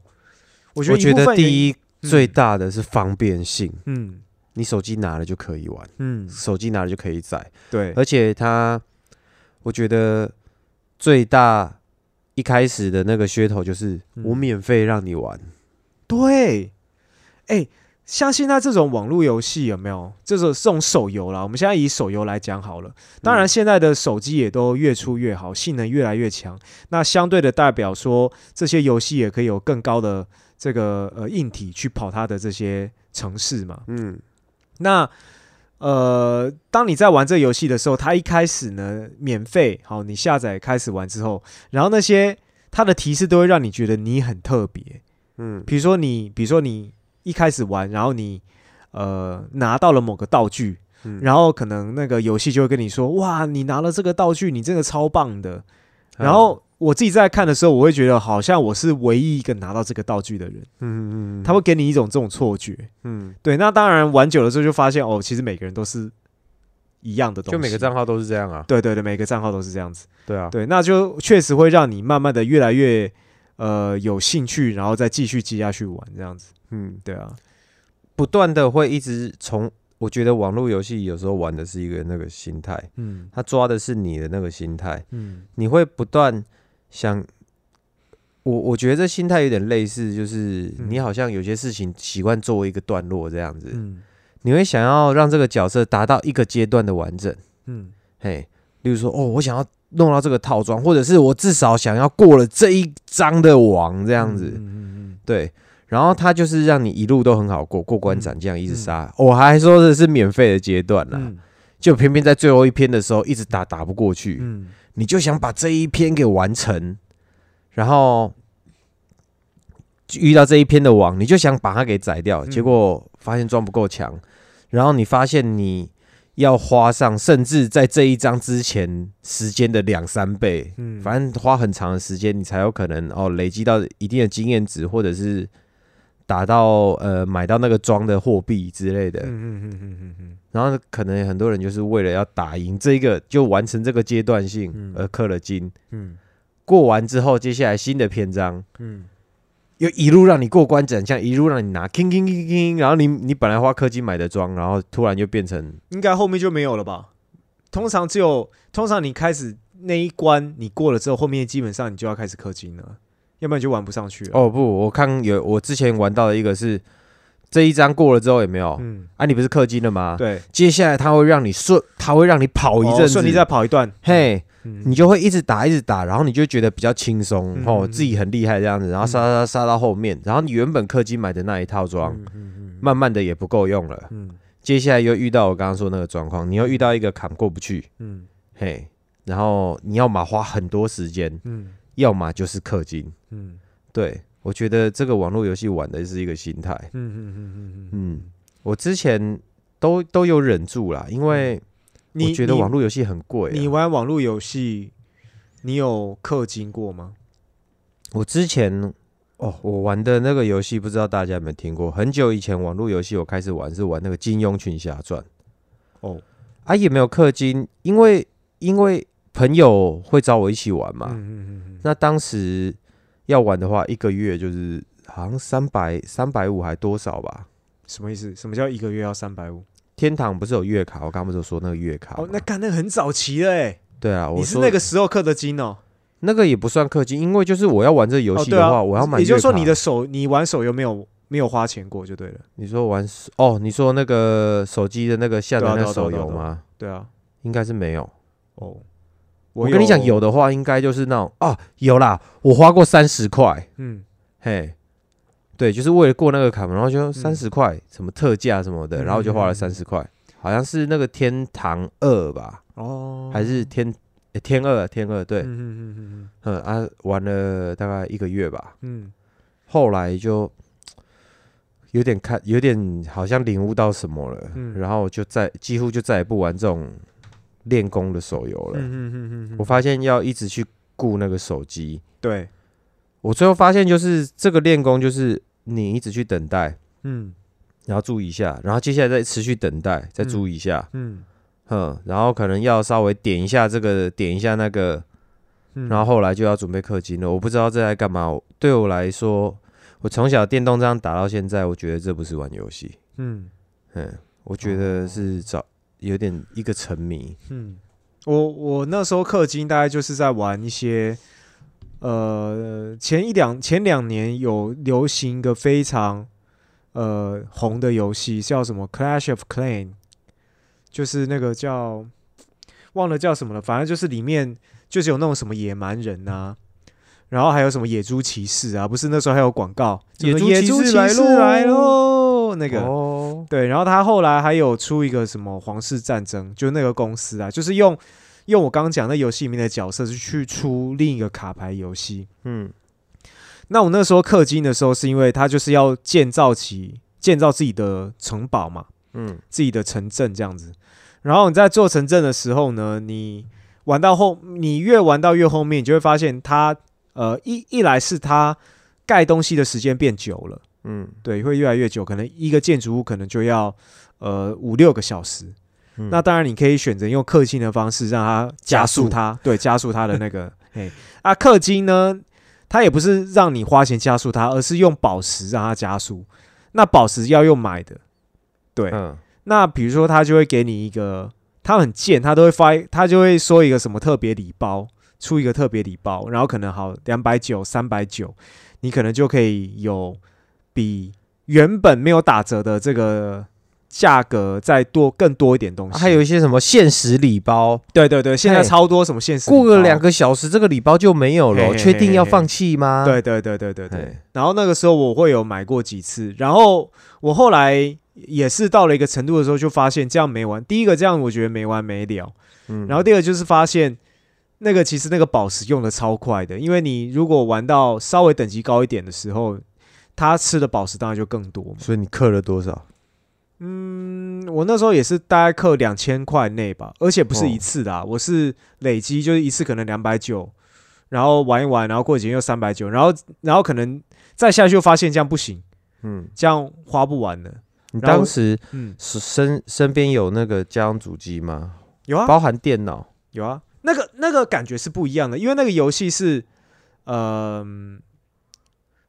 我觉得，我觉得第一、嗯、最大的是方便性，嗯，你手机拿了就可以玩，嗯，手机拿了就可以载，对，而且它，我觉得最大一开始的那个噱头就是、嗯、我免费让你玩，对，哎、欸。像现在这种网络游戏有没有？这种这种手游啦，我们现在以手游来讲好了。当然，现在的手机也都越出越好，性能越来越强。那相对的代表说，这些游戏也可以有更高的这个呃硬体去跑它的这些程式嘛。嗯，那呃，当你在玩这游戏的时候，它一开始呢免费，好，你下载开始玩之后，然后那些它的提示都会让你觉得你很特别。嗯，比如说你，比如说你。一开始玩，然后你呃拿到了某个道具，嗯、然后可能那个游戏就会跟你说：“哇，你拿了这个道具，你真的超棒的。”然后我自己在看的时候，我会觉得好像我是唯一一个拿到这个道具的人。嗯嗯嗯，他会给你一种这种错觉。嗯，对。那当然玩久了之后就发现哦，其实每个人都是一样的东西，就每个账号都是这样啊。对对对，每个账号都是这样子。对啊，对，那就确实会让你慢慢的越来越呃有兴趣，然后再继续接下去玩这样子。嗯，对啊，不断的会一直从，我觉得网络游戏有时候玩的是一个那个心态，嗯，他抓的是你的那个心态，嗯，你会不断想，我我觉得这心态有点类似，就是你好像有些事情习惯作为一个段落这样子，嗯，你会想要让这个角色达到一个阶段的完整，嗯，嘿，例如说，哦，我想要弄到这个套装，或者是我至少想要过了这一章的王这样子，嗯嗯嗯，对。然后他就是让你一路都很好过，过关斩将一直杀。我、嗯嗯哦、还说的是免费的阶段啦、啊嗯，就偏偏在最后一篇的时候一直打打不过去、嗯，你就想把这一篇给完成，然后遇到这一篇的王，你就想把它给宰掉，结果发现装不够强，然后你发现你要花上甚至在这一章之前时间的两三倍，嗯、反正花很长的时间，你才有可能哦累积到一定的经验值，或者是。打到呃买到那个装的货币之类的，嗯嗯嗯嗯嗯，然后可能很多人就是为了要打赢这个，就完成这个阶段性而氪了金，嗯，嗯，过完之后，接下来新的篇章，嗯，又一路让你过关斩将，一路让你拿 king king king king， 然后你你本来花氪金买的装，然后突然就变成，应该后面就没有了吧？通常只有通常你开始那一关你过了之后，后面基本上你就要开始氪金了。要不然就玩不上去了。哦不，我看有我之前玩到的一个是这一章过了之后有没有？嗯啊，你不是氪金了吗？对，接下来他会让你顺，他会让你跑一阵子，顺利再跑一段。嘿，嗯、你就会一直打一直打，然后你就觉得比较轻松、嗯哦、自己很厉害这样子，然后杀杀杀到后面、嗯、然后你原本氪金买的那一套装、嗯嗯嗯、慢慢的也不够用了、嗯、接下来又遇到我刚刚说那个状况，你又遇到一个坎过不去、嗯、嘿，然后你要嘛花很多时间、嗯、要嘛就是氪金、嗯、对，我觉得这个网络游戏玩的是一个心态，嗯嗯嗯嗯嗯，我之前都都有忍住啦，因为我觉得网络游戏很贵、啊。你玩网络游戏，你有氪金过吗？我之前哦，我玩的那个游戏不知道大家有没有听过，很久以前网络游戏我开始玩是玩那个《金庸群侠传》哦，啊也没有氪金，因为因为朋友会找我一起玩嘛，嗯嗯嗯嗯，那当时。要玩的话，一个月就是好像三百三百五还多少吧？什么意思？什么叫一个月要三百五？天堂不是有月卡？我刚刚不是说那个月卡？哦，那干那很早期了哎、欸。对啊，你是那个时候氪的金哦。那个也不算氪金，因为就是我要玩这游戏的话、哦啊，我要买月卡。也就是说，你的手，你玩手游没有没有花钱过就对了。你说玩哦？你说那个手机的那个下的那个手游吗？对啊，应该是没有哦。我, 我跟你讲，有的话应该就是那种啊，有啦，我花过三十块，嗯，嘿，对，就是为了过那个卡嘛，然后就三十块，什么特价什么的，然后就花了三十块，好像是那个天堂二吧，哦，还是天、欸、天二天二，对，嗯嗯嗯嗯，嗯啊，玩了大概一个月吧，嗯，后来就有点看，有点好像领悟到什么了，嗯、然后就再几乎就再也不玩这种。练功的手游了、嗯哼哼哼，我发现要一直去顾那个手机。对，我最后发现就是这个练功，就是你一直去等待，嗯，然后注意一下，然后接下来再持续等待，再注意一下，嗯，嗯然后可能要稍微点一下这个，点一下那个，嗯、然后后来就要准备氪金了。我不知道这在干嘛。对我来说，我从小电动这样打到现在，我觉得这不是玩游戏，嗯嗯，我觉得是找。有点一个沉迷，嗯，我我那时候氪金大概就是在玩一些，呃，前一两前两年有流行一个非常呃红的游戏，叫什么 Clash of Clan， 就是那个叫忘了叫什么了，反正就是里面就是有那种什么野蛮人啊，然后还有什么野猪骑士啊，不是那时候还有广告，野猪骑士来喽，那个。哦对，然后他后来还有出一个什么皇室战争，就那个公司啊，就是用用我刚刚讲那游戏里面的角色去出另一个卡牌游戏。嗯，那我那时候氪金的时候，是因为他就是要建造起建造自己的城堡嘛，嗯，自己的城镇这样子。然后你在做城镇的时候呢，你玩到后，你越玩到越后面，你就会发现他呃一一来是他盖东西的时间变久了。嗯，对，会越来越久，可能一个建筑物可能就要呃五六个小时、嗯。那当然你可以选择用氪金的方式让它加速它，对，加速它的那个。嘿啊，氪金呢，它也不是让你花钱加速它，而是用宝石让它加速。那宝石要用买的，对。嗯、那比如说它就会给你一个，它很贱，它都会发，它就会说一个什么特别礼包，出一个特别礼包，然后可能好两百九、三百九，你可能就可以有。比原本没有打折的这个价格再多更多一点东西、啊，还有一些什么限时礼包，对对对，现在超多什么限时礼包，过了两个小时这个礼包就没有了，确定要放弃吗？对对对对对 对, 對。然后那个时候我会有买过几次，然后我后来也是到了一个程度的时候，就发现这样没完。第一个这样我觉得没完没了，嗯，然后第二个就是发现那个其实那个宝石用的超快的，因为你如果玩到稍微等级高一点的时候。他吃的宝石当然就更多嘛，所以你氪了多少？嗯，我那时候也是大概氪两千块内吧，而且不是一次的、啊哦，我是累积，就是一次可能两百九，然后玩一玩，然后过几天又三百九，然后然后可能再下去又发现这样不行，嗯，这样花不完了。你当时嗯身身边有那个家用主机吗？有啊，包含电脑有啊，那个那个感觉是不一样的，因为那个游戏是嗯。呃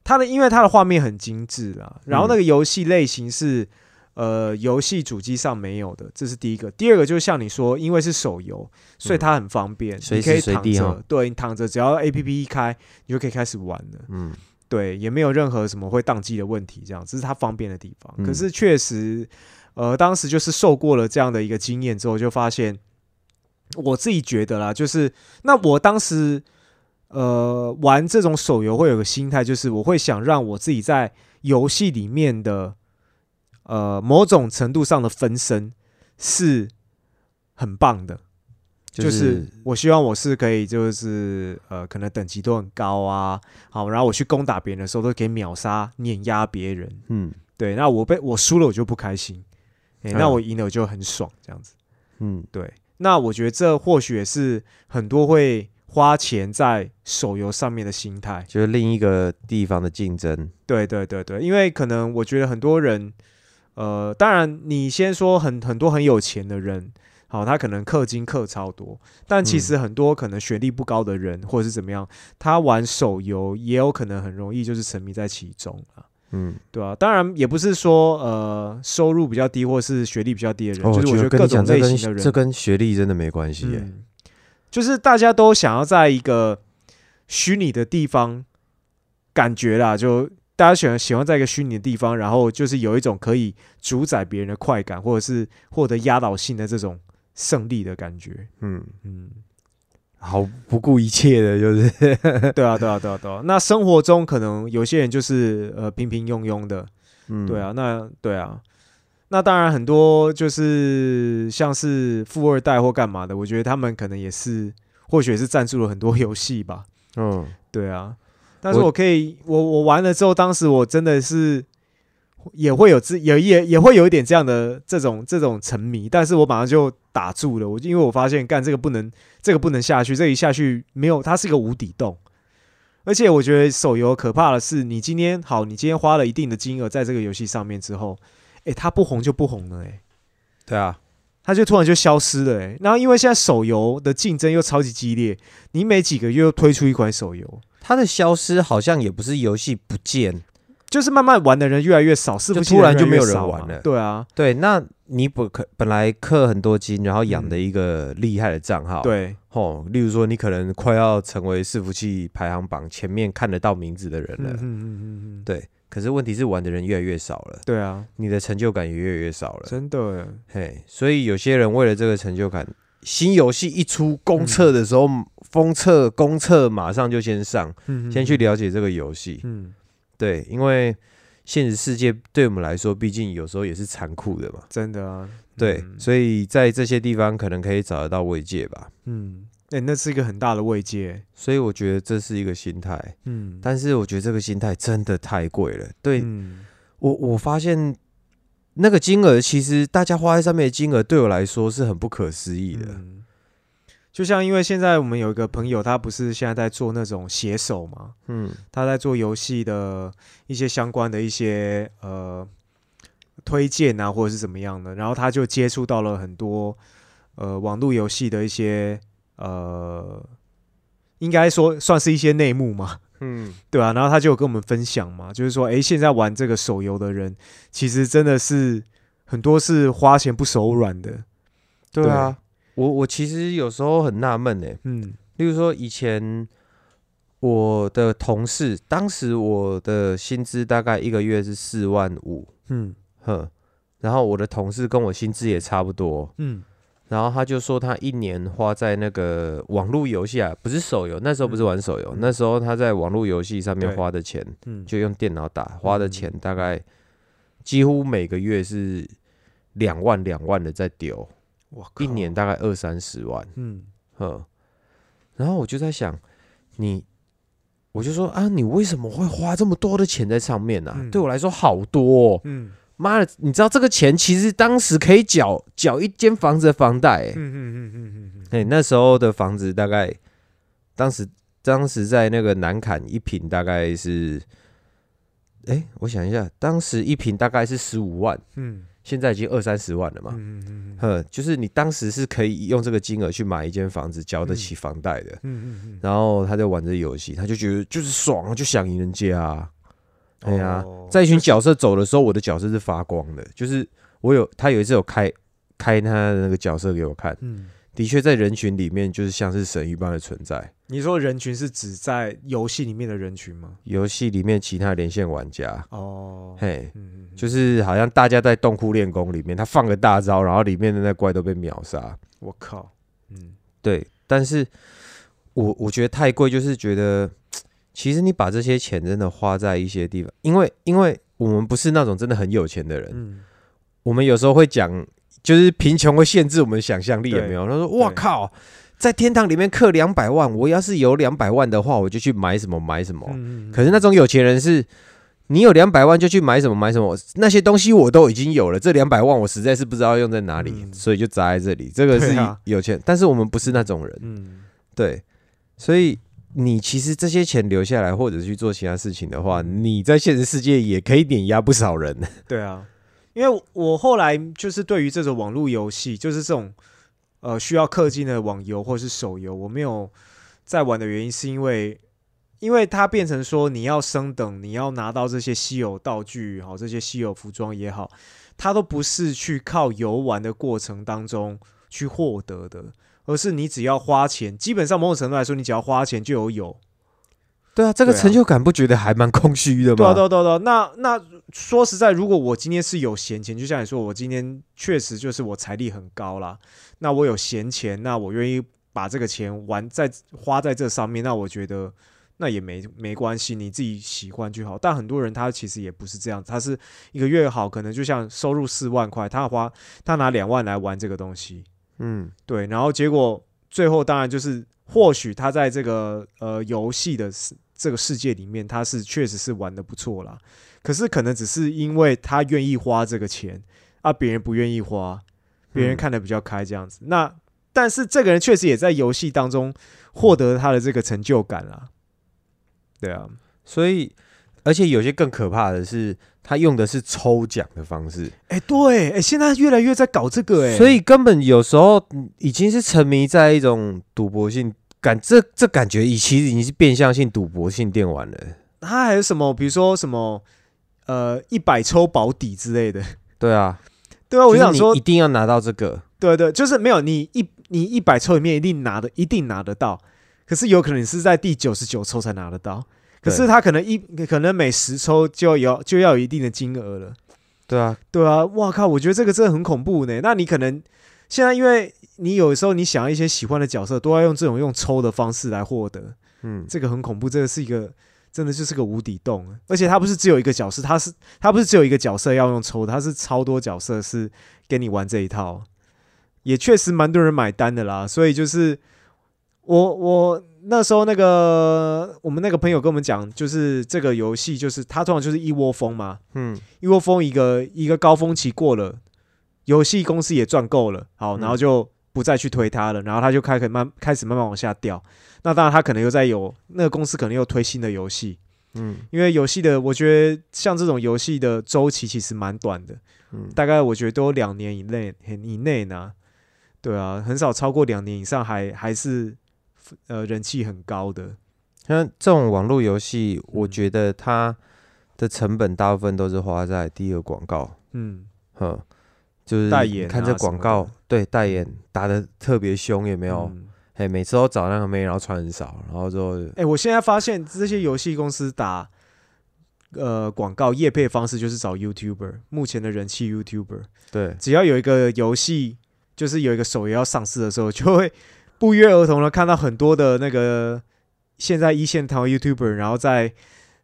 它的因为它的画面很精致啦，然后那个游戏类型是，呃，游戏主机上没有的，这是第一个。第二个就是像你说，因为是手游，所以它很方便，嗯、你可以躺着，对你躺着，只要 A P P 一开，你就可以开始玩了。嗯，对，也没有任何什么会宕机的问题，这样这是它方便的地方。嗯、可是确实，呃，当时就是受过了这样的一个经验之后，就发现我自己觉得啦，就是那我当时呃玩这种手游会有个心态，就是我会想让我自己在游戏里面的呃某种程度上的分身是很棒的，就是我希望我是可以就是呃可能等级都很高啊，好，然后我去攻打别人的时候都可以秒杀碾压别人，嗯，对，那我被我输了我就不开心，欸、那我赢了我就很爽这样子，嗯，对，那我觉得这或许也是很多会花钱在手游上面的心态，就是另一个地方的竞争，对对对对，因为可能我觉得很多人呃当然你先说很很多很有钱的人，好，他可能氪金氪超多，但其实很多可能学历不高的人、嗯、或者是怎么样，他玩手游也有可能很容易就是沉迷在其中啊，嗯，对啊，当然也不是说呃收入比较低或是学历比较低的人，哦、就是我觉得各种类型的人，这 跟, 这跟学历真的没关系耶、嗯，就是大家都想要在一个虚拟的地方，感觉啦，就大家喜欢喜欢在一个虚拟的地方，然后就是有一种可以主宰别人的快感，或者是获得压倒性的这种胜利的感觉，嗯嗯，好不顾一切的，就是对啊对啊对啊对啊。那生活中可能有些人就是呃平平庸庸的，嗯，对啊，那对啊，那当然很多就是像是富二代或干嘛的，我觉得他们可能也是，或许也是赞助了很多游戏吧，嗯，对啊。但是我可以，我我玩了之后，当时我真的是。也会有自也也也会有一点这样的这种这种沉迷，但是我马上就打住了。我因为我发现干这个不能这个不能下去，这一下去没有，它是一个无底洞。而且我觉得手游可怕的是，你今天好，你今天花了一定的金额在这个游戏上面之后，哎，它不红就不红了，哎，对啊，它就突然就消失了，哎。然后因为现在手游的竞争又超级激烈，你每几个月又推出一款手游，它的消失好像也不是游戏不见。就是慢慢玩的人越来越少，是不是？突然就没有人玩了。对啊，对，那你本本来氪很多金，然后养的一个厉害的账号，嗯、对，吼，例如说你可能快要成为伺服器排行榜前面看得到名字的人了，嗯嗯嗯嗯，对。可是问题是玩的人越来越少了，对啊，你的成就感也越来越少了，真的，嘿，所以有些人为了这个成就感，新游戏一出公测的时候，嗯、封测公测马上就先上，嗯、先去了解这个游戏，嗯。对，因为现实世界对我们来说，毕竟有时候也是残酷的嘛。真的啊，对，嗯、所以在这些地方可能可以找得到慰藉吧。嗯，欸、那是一个很大的慰藉，所以我觉得这是一个心态。嗯，但是我觉得这个心态真的太贵了。对，嗯、我我发现那个金额，其实大家花在上面的金额，对我来说是很不可思议的。嗯、就像因为现在我们有一个朋友，他不是现在在做那种写手嘛，嗯，他在做游戏的一些相关的一些呃推荐啊，或者是怎么样的，然后他就接触到了很多呃网络游戏的一些呃，应该说算是一些内幕嘛，嗯，对啊，然后他就有跟我们分享嘛，就是说，哎，现在玩这个手游的人，其实真的是很多是花钱不手软的，对啊。对我我其实有时候很纳闷哎，嗯，例如说以前我的同事，当时我的薪资大概一个月是四万五，嗯哼，然后我的同事跟我薪资也差不多，嗯，然后他就说他一年花在那个网络游戏啊，不是手游，那时候不是玩手游，嗯、那时候他在网络游戏上面花的钱，嗯，就用电脑打花的钱，大概几乎每个月是两万两万的在丢。一年大概二三十万，嗯哼，然后我就在想，你，我就说啊，你为什么会花这么多的钱在上面啊？嗯、对我来说好多、哦，嗯，妈的，你知道这个钱其实当时可以缴缴一间房子的房贷、欸，嗯嗯嗯嗯嗯，哎、欸，那时候的房子大概，当时当时在那个南崁一坪大概是，哎、欸，我想一下，当时一坪大概是十五万，嗯。现在已经二三十万了嘛，嗯嗯，就是你当时是可以用这个金额去买一间房子，交得起房贷的，嗯嗯，然后他在玩这游戏，他就觉得就是爽，就想赢人家、啊，哎呀，在一群角色走的时候，我的角色是发光的，就是我有他有一次有开开他的那个角色给我看，的确在人群里面就是像是神一般的存在。你说人群是指在游戏里面的人群吗？游戏里面其他连线玩家哦，嘿、oh, 嗯，就是好像大家在洞窟练功里面，他放个大招，然后里面的那怪都被秒杀。我靠，嗯，对。但是我我觉得太贵，就是觉得其实你把这些钱真的花在一些地方，因为因为我们不是那种真的很有钱的人，嗯、我们有时候会讲，就是贫穷会限制我们想象力，有没有？他说：“哇靠，在天堂里面氪两百万，我要是有两百万的话，我就去买什么买什么。嗯”可是那种有钱人是。你有两百万就去买什么买什么，那些东西我都已经有了，这两百万我实在是不知道用在哪里，嗯、所以就砸在这里。这个是有钱，啊、但是我们不是那种人，嗯、对，所以你其实这些钱留下来或者去做其他事情的话，你在现实世界也可以碾压不少人。对啊，因为我后来就是对于这种网络游戏，就是这种呃需要氪金的网游或是手游，我没有在玩的原因是因为。因为它变成说你要升等，你要拿到这些稀有道具好，这些稀有服装也好，它都不是去靠游玩的过程当中去获得的，而是你只要花钱，基本上某种程度来说你只要花钱就有有。对啊，这个成就感不觉得还蛮空虚的吗？对啊对啊对啊对啊。那那说实在，如果我今天是有闲钱，就像你说我今天确实就是我财力很高啦，那我有闲钱，那我愿意把这个钱玩在花在这上面，那我觉得那也 没, 没关系，你自己喜欢就好。但很多人他其实也不是这样，他是一个月好，可能就像收入四万块，他花他拿两万来玩这个东西，嗯，对。然后结果最后当然就是，或许他在这个呃游戏的这个世界里面，他是确实是玩得不错啦。可是可能只是因为他愿意花这个钱，啊，别人不愿意花，别人看得比较开这样子。嗯、那但是这个人确实也在游戏当中获得他的这个成就感啦。对啊，所以而且有些更可怕的是，他用的是抽奖的方式。哎，对，哎，现在越来越在搞这个，哎，所以根本有时候已经是沉迷在一种赌博性感，这这感觉其实已经是变相性赌博性电玩了。他还有什么，比如说什么呃一百抽保底之类的。对啊，对啊，我就想说一定要拿到这个。对对，就是没有你一你一百抽里面一定拿的，一定拿得到。可是有可能你是在第九十九抽才拿得到，可是他可能一可能每十抽就要就要有一定的金额了。对啊，对啊，哇靠！我觉得这个真的很恐怖呢。那你可能现在因为你有时候你想要一些喜欢的角色，都要用这种用抽的方式来获得，嗯，这个很恐怖，这个是一个真的就是个无底洞。而且它不是只有一个角色，它是它不是只有一个角色要用抽的，它是超多角色是给你玩这一套，也确实蛮多人买单的啦。所以就是。我我那时候那个我们那个朋友跟我们讲，就是这个游戏就是它通常就是一窝蜂嘛，嗯，一窝蜂一个一个高峰期过了，游戏公司也赚够了，好，然后就不再去推它了，然后它就开始慢开始慢慢往下掉。那当然它可能又在有那个公司可能又推新的游戏，嗯，因为游戏的我觉得像这种游戏的周期其实蛮短的，嗯，大概我觉得都有两年以内以内呢，对啊，很少超过两年以上还还是。呃，人气很高的，像这种网络游戏，我觉得它的成本大部分都是花在第二广告，嗯，呵，就是代言，看这广告，啊、对，代言打得特别凶，有没有？哎、嗯，每次都找那个妹，然后穿很少，然后就，哎，我现在发现这些游戏公司打呃广告业配方式就是找 YouTuber， 目前的人气 YouTuber， 对，只要有一个游戏，就是有一个手游要上市的时候，就会。不约而同的看到很多的那个现在一线台湾 YouTuber， 然后在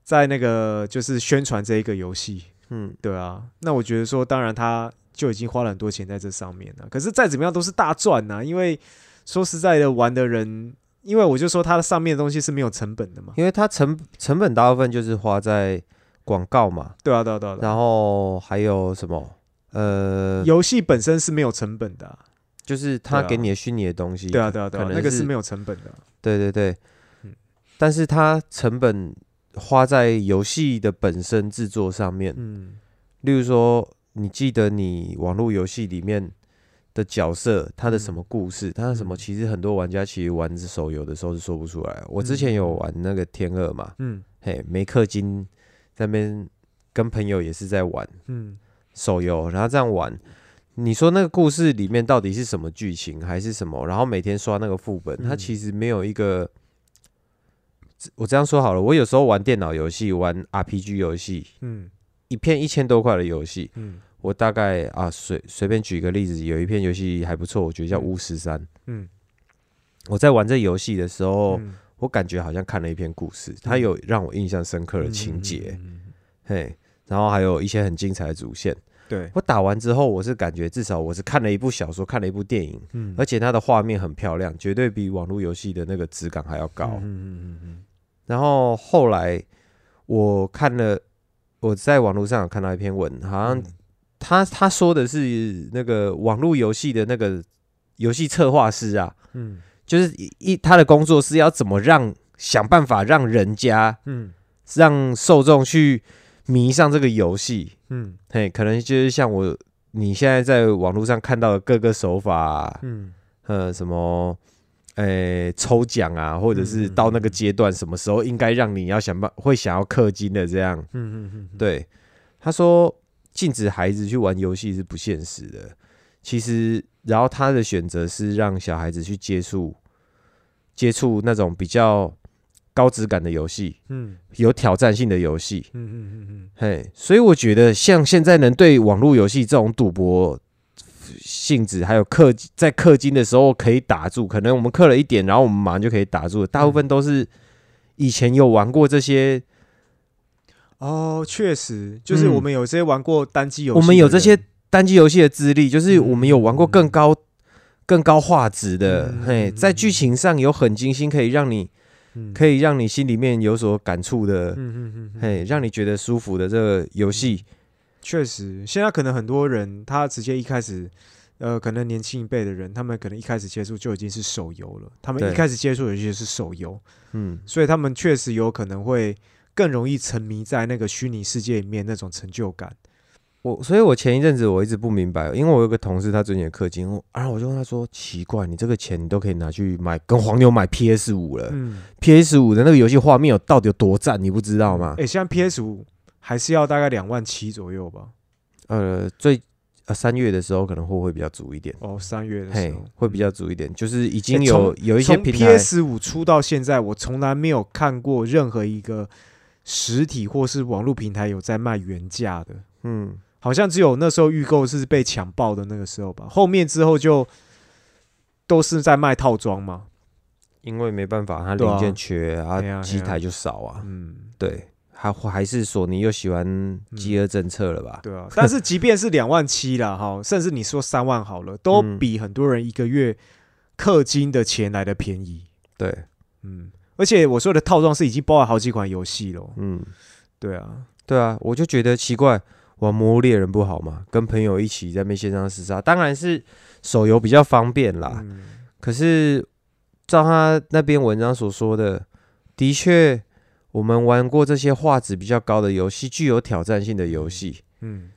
在那个就是宣传这一个游戏，嗯，对啊。那我觉得说，当然他就已经花了很多钱在这上面了。可是再怎么样都是大赚呐，因为说实在的，玩的人，因为我就说它上面的东西是没有成本的嘛，因为它成成本大部分就是花在广告嘛，对啊，对啊，对啊。然后还有什么？呃，游戏本身是没有成本的、啊。就是他给你的虚拟的东西，对啊对啊对啊，那个是没有成本的、啊。对对对，嗯、但是它成本花在游戏的本身制作上面。嗯，例如说，你记得你网络游戏里面的角色，他的什么故事，他、嗯、的什么，其实很多玩家其实玩手游的时候是说不出来。我之前有玩那个天二嘛，嗯，嘿，没氪金，在那边跟朋友也是在玩，嗯，手游，然后这样玩。你说那个故事里面到底是什么剧情还是什么？然后每天刷那个副本，它其实没有一个。我这样说好了，我有时候玩电脑游戏、玩 R P G 游戏，嗯，一片一千多块的游戏，嗯，我大概啊随随便举个例子，有一片游戏还不错，我觉得叫巫十三，嗯，我在玩这游戏的时候、嗯，我感觉好像看了一篇故事，它有让我印象深刻的情节、嗯嗯嗯，然后还有一些很精彩的主线。对，我打完之后，我是感觉至少我是看了一部小说，看了一部电影，嗯、而且它的画面很漂亮，绝对比网络游戏的那个质感还要高。嗯嗯嗯嗯、然后后来我看了，我在网络上有看到一篇文，好像他他说的是那个网络游戏的那个游戏策划师啊，嗯。就是一他的工作是要怎么让想办法让人家，嗯，让受众去迷上这个游戏，嗯，嘿，可能就是像我你现在在网络上看到的各个手法、啊，嗯，呃，什么，诶、欸，抽奖啊，或者是到那个阶段什么时候应该让你要想办会想要氪金的这样，嗯嗯嗯，对，他说禁止孩子去玩游戏是不现实的，其实。然后他的选择是让小孩子去接触接触那种比较高质感的游戏，嗯，有挑战性的游戏，嗯嗯嗯嗯，嘿，所以我觉得像现在能对网络游戏这种赌博性质，还有氪在氪金的时候可以打住，可能我们氪了一点，然后我们马上就可以打住，大部分都是以前有玩过这些。哦，确实，就是我们有这些玩过单机游戏、嗯，我们有这些。单机游戏的资历，就是我们有玩过更高、嗯、更高画质的，嗯、嘿，在剧情上有很精心，可以让你、嗯、可以让你心里面有所感触的、嗯嗯，嘿，让你觉得舒服的这个游戏。确实，现在可能很多人他直接一开始，呃，可能年轻一辈的人，他们可能一开始接触就已经是手游了，他们一开始接触的就是手游，嗯，所以他们确实有可能会更容易沉迷在那个虚拟世界里面那种成就感。我所以，我前一阵子我一直不明白，因为我有个同事，他最近也氪金，然后我就问他说：“奇怪，你这个钱你都可以拿去买跟黄牛买 P S 五 了、嗯、，P S 五 的那个游戏画面有到底有多赞，你不知道吗？”哎、欸，现在 P S 五 还是要大概两万七左右吧。呃，最呃三月的时候可能货会比较足一点。哦，三月的时候会比较足一点，就是已经有、欸、有一些平台。P S 五 出到现在，我从来没有看过任何一个实体或是网络平台有在卖原价的。嗯。好像只有那时候预购是被抢爆的那个时候吧，后面之后就都是在卖套装嘛，因为没办法，它零件缺啊，机、啊啊、台就少啊，嗯，对，还还是索尼又喜欢饥饿政策了吧？嗯、对啊，但是即便是两万七啦，哈，甚至你说三万好了，都比很多人一个月氪金的钱来的便宜。对，嗯，而且我说的套装是已经包含好几款游戏了，嗯，对啊，对啊，我就觉得奇怪。玩魔物猎人不好吗？跟朋友一起在那边线上厮杀，当然是手游比较方便啦。嗯、可是照他那篇文章所说的，的确，我们玩过这些画质比较高的游戏，具有挑战性的游戏，嗯，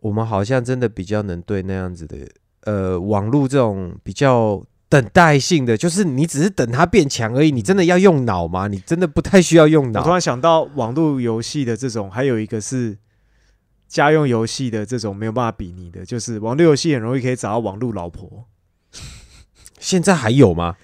我们好像真的比较能对那样子的，呃，网络这种比较等待性的，就是你只是等它变强而已，你真的要用脑吗？你真的不太需要用脑。我突然想到网络游戏的这种，还有一个是。家用游戏的这种没有办法比拟的，就是网络游戏很容易可以找到网络老婆。现在还有吗？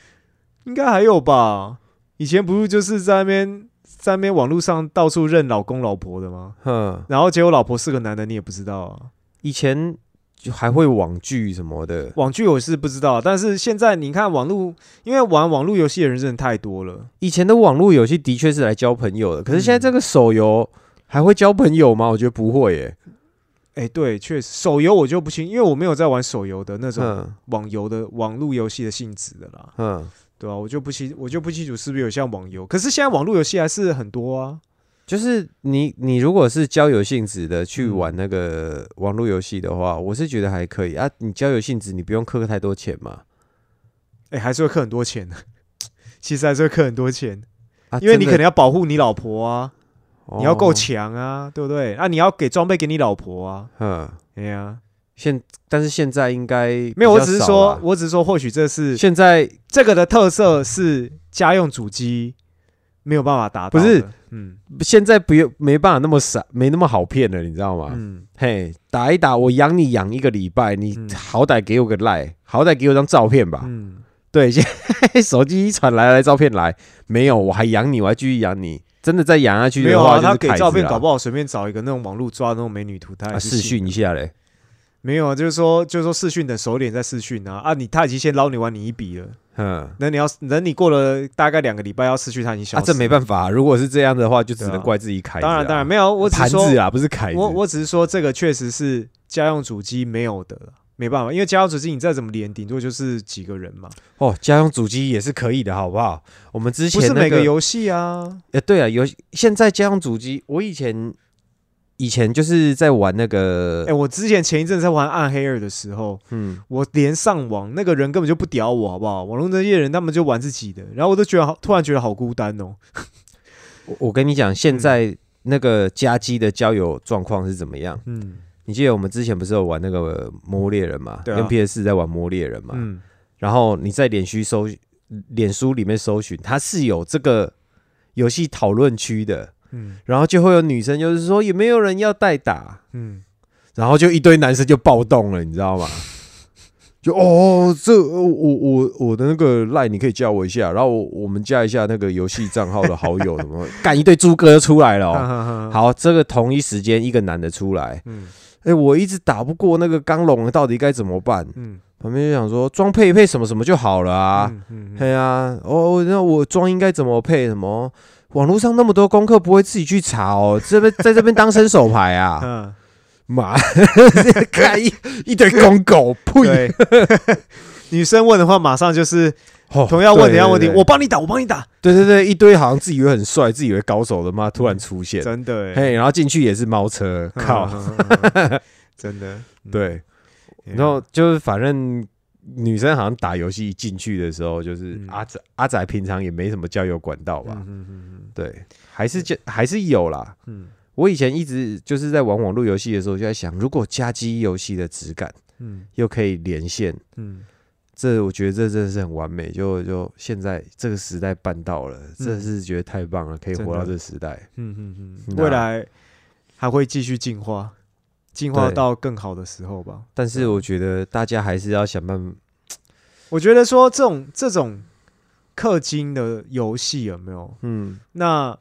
应该还有吧。以前不是就是在那边在那边网络上到处认老公老婆的吗？哼，然后结果老婆是个男的，你也不知道啊。以前就还会网剧什么的，网剧我是不知道，但是现在你看网络，因为玩网络游戏的人真的太多了。以前的网络游戏的确是来交朋友的，可是现在这个手游。嗯还会交朋友吗？我觉得不会耶、欸。哎、欸，对，确实手游我就不清，因为我没有在玩手游的那种网游的、嗯、网络游戏的性质的啦。嗯，对啊，我就不清，我就不清楚是不是有像网游。可是现在网络游戏还是很多啊。就是你你如果是交友性质的去玩那个网络游戏的话，我是觉得还可以啊。你交友性质，你不用氪太多钱嘛。哎、欸，还是会氪很多钱的。其实还是会氪很多钱、啊，因为你可能要保护你老婆啊。你要够强啊、哦，对不对？啊，你要给装备给你老婆啊。嗯，对啊。现但是现在应该没有，我只是说，我只是说，或许这是现在这个的特色是家用主机没有办法达到。不是，嗯，现在不用没办法那么傻，没那么好骗了，你知道吗？嗯，嘿，打一打，我养你养一个礼拜，你好歹给我个赖、嗯，好歹给我张照片吧。嗯，对，现在手机一传来来照片来，没有，我还养你，我还继续养你。真的再养下去的话，没有啊，他给照片搞不好随便找一个那种网络抓的那种美女图，他视讯一下嘞。没有啊，就是说，就是说视讯的手脸在视讯啊啊，你他已经先捞你玩你一笔了，嗯，那你要等你过了大概两个礼拜要失去它，已经消失了。啊，这没办法、啊，如果是这样的话，就只能怪自己凯子、啊啊。当然当然没有，我只是说盘子啊，不是凯子。我我只是说这个确实是家用主机没有的，没办法，因为家用主机你再怎么连，顶多就是几个人嘛。哦，家用主机也是可以的，好不好？我们之前、那個、不是每个游戏啊，呃，对啊，游现在家用主机，我以前。以前就是在玩那个，哎、欸，我之前前一阵在玩《暗黑二》的时候，嗯，我连上网，那个人根本就不屌我，好不好？网络那些人他们就玩自己的，然后我都觉得好，突然觉得好孤单哦。我, 我跟你讲，现在那个家机的交友状况是怎么样？嗯，你记得我们之前不是有玩那个《魔物猎人》嘛？对、啊、，N P S 在玩《魔物猎人》嘛？嗯，然后你在脸书搜，脸书里面搜寻，它是有这个游戏讨论区的。嗯，然后就会有女生就是说也没有人要代打，嗯，然后就一堆男生就暴动了，你知道吗？就哦，这我我我的那个 line 你可以加我一下，然后 我, 我们加一下那个游戏账号的好友什么，干一堆猪哥出来了、哦。好，这个同一时间一个男的出来，嗯，哎，我一直打不过那个钢龙，到底该怎么办？嗯。旁边就想说装配一配什么什么就好了啊，对啊，哦，那我装应该怎么配什么？网络上那么多功课不会自己去查哦，这边在这边当伸手牌啊，嗯，妈，看一一堆公狗，呸！女生问的话，马上就是同样问，同样问题，我帮你打，我帮你打，对对对，一堆好像自己以为很帅，自己以为高手的嘛，突然出现，真的，嘿，然后进去也是猫车，靠，真的，对。然后就是，反正女生好像打游戏进去的时候，就是阿仔、嗯、阿仔平常也没什么交友管道吧？嗯嗯嗯、对，还是还是有啦。嗯，我以前一直就是在玩网络游戏的时候，就在想，如果家机游戏的质感，嗯，又可以连线，嗯，这我觉得这真的是很完美。就就现在这个时代办到了，嗯、真是觉得太棒了，可以活到这时代。嗯嗯嗯，未来还会继续进化。进化到更好的时候吧，但是我觉得大家还是要想办法。我觉得说这种这种氪金的游戏有没有？嗯，那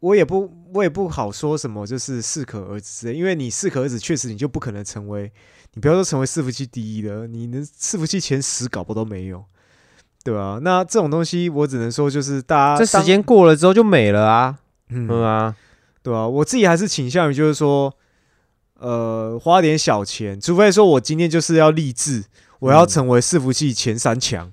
我也不我也不好说什么，就是适可而止，因为你适可而止，确实你就不可能成为，你不要说成为伺服器第一的，你的伺服器前十搞不都没有，对吧、啊？那这种东西我只能说就是大家这时间过了之后就没了啊，嗯, 嗯啊，对吧、啊？我自己还是倾向于就是说。呃，花点小钱，除非说我今天就是要立志，我要成为伺服器前三强、嗯、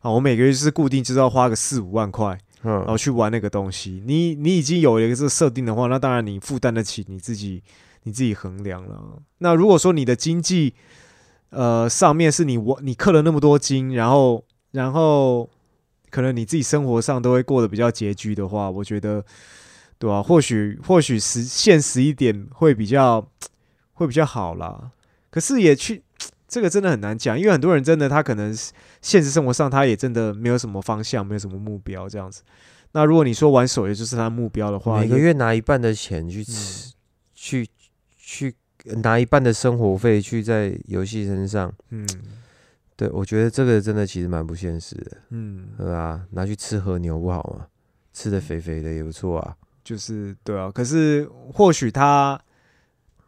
啊！我每个月就是固定就是要花个四五万块，嗯，然后去玩那个东西。你你已经有一个这设定的话，那当然你负担得起，你自己你自己衡量了。那如果说你的经济，呃，上面是你你氪了那么多金，然后然后可能你自己生活上都会过得比较拮据的话，我觉得，对吧、啊？或许或许实现实一点会比较。会比较好啦，可是也去这个真的很难讲，因为很多人真的他可能现实生活上他也真的没有什么方向，没有什么目标这样子。那如果你说玩手游就是他的目标的话，每个月拿一半的钱去、嗯、去去拿一半的生活费去在游戏身上，嗯，对，我觉得这个真的其实蛮不现实的，嗯，对吧？拿去吃和牛不好吗？吃的肥肥的也不错啊，就是对啊，可是或许他。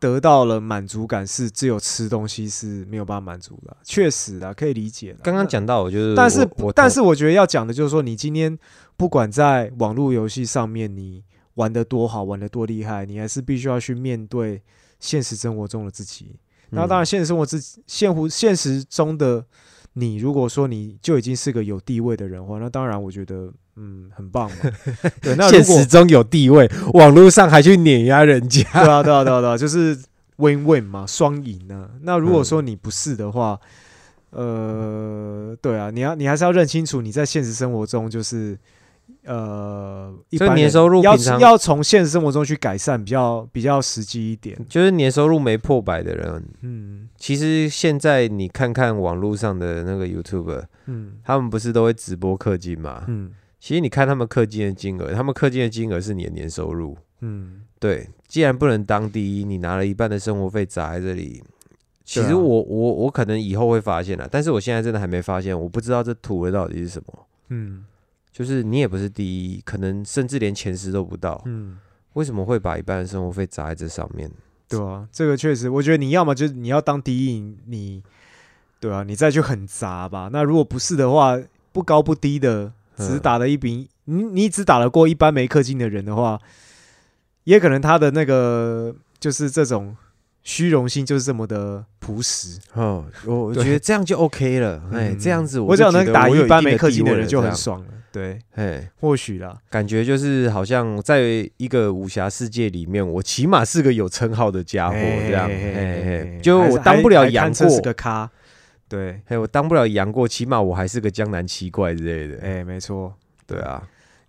得到了满足感是只有吃东西是没有办法满足的，确实啦，可以理解啦。刚刚讲到，我就是，但是但是我觉得要讲的就是说，你今天不管在网络游戏上面你玩得多好，玩得多厉害，你还是必须要去面对现实生活中的自己。嗯、那当然，现实生活之现乎现实中的你，如果说你就已经是个有地位的人的话，那当然我觉得。嗯，很棒嘛。对，那现实中有地位，网络上还去碾压人家。对啊，对啊，对啊，对啊，就是 win win 嘛，双赢啊。那如果说你不是的话，嗯、呃，对啊，你要你还是要认清楚，你在现实生活中就是呃，一般年收入要要从现实生活中去改善，比较比较实际一点。就是年收入没破百的人，嗯，其实现在你看看网络上的那个 YouTuber， 嗯，他们不是都会直播氪金嘛，嗯。其实你看他们氪金的金额，他们氪金的金额是你的年收入。嗯，对。既然不能当第一，你拿了一半的生活费砸在这里，其实我、啊、我我可能以后会发现啦，但是我现在真的还没发现，我不知道这图的到底是什么。嗯，就是你也不是第一，可能甚至连前十都不到。嗯，为什么会把一半的生活费砸在这上面？对啊，这个确实，我觉得你要么就是你要当第一，你对啊，你再去很砸吧。那如果不是的话。不高不低的，只打了一比、嗯、你, 你只打得过一般没氪金的人的话，也可能他的那个就是这种虚荣心就是这么的朴实。哦，我觉得这样就 OK 了，哎，这样子我就觉得我有一定的地位了，我只要能打一般没氪金的人就很爽了。对，哎，或许啦，感觉就是好像在一个武侠世界里面，我起码是个有称号的家伙，这样，哎，就我当不了杨过，是个咖，对，哎，我当不了杨过，起码我还是个江南七怪之类的，哎，没错，对啊，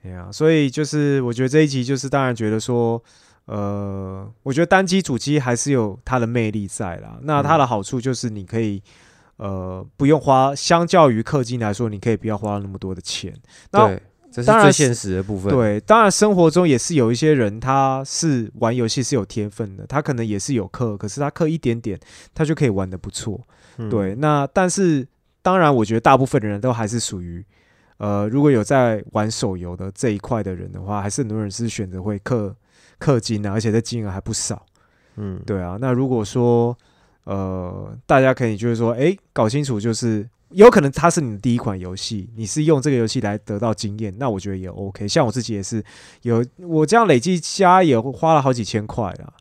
哎呀，所以就是我觉得这一集就是当然觉得说，呃，我觉得单机主机还是有它的魅力在啦，那它的好处就是你可以。呃，不用花，相较于氪金来说，你可以不要花那么多的钱。那对，这是最现实的部分。对，当然生活中也是有一些人，他是玩游戏是有天分的，他可能也是有氪，可是他氪一点点，他就可以玩得不错。嗯、对，那但是当然，我觉得大部分的人都还是属于，呃，如果有在玩手游的这一块的人的话，还是很多人是选择会氪氪金啊，而且这金额还不少。嗯，对啊。那如果说呃，大家可以就是说，哎，搞清楚，就是有可能它是你的第一款游戏，你是用这个游戏来得到经验，那我觉得也 OK。像我自己也是有，我这样累计加也花了好几千块啦，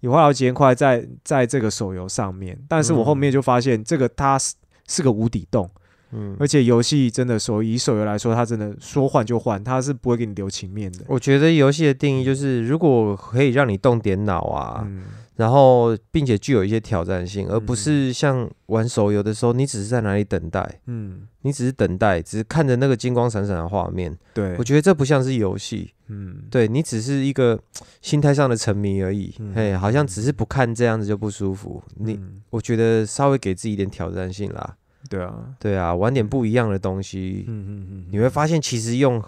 也花了好几千块在在这个手游上面。但是我后面就发现，这个它是个无底洞，嗯，而且游戏真的手以手游来说，它真的说换就换，它是不会给你留情面的。我觉得游戏的定义就是，如果可以让你动点脑啊。嗯，然后并且具有一些挑战性，而不是像玩手游的时候你只是在哪里等待，嗯，你只是等待，只是看着那个金光闪闪的画面。对，我觉得这不像是游戏。嗯，对，你只是一个心态上的沉迷而已。嗯，嘿，好像只是不看，这样子就不舒服。嗯，你我觉得稍微给自己一点挑战性啦。对啊，对啊，玩点不一样的东西。嗯嗯嗯，你会发现其实用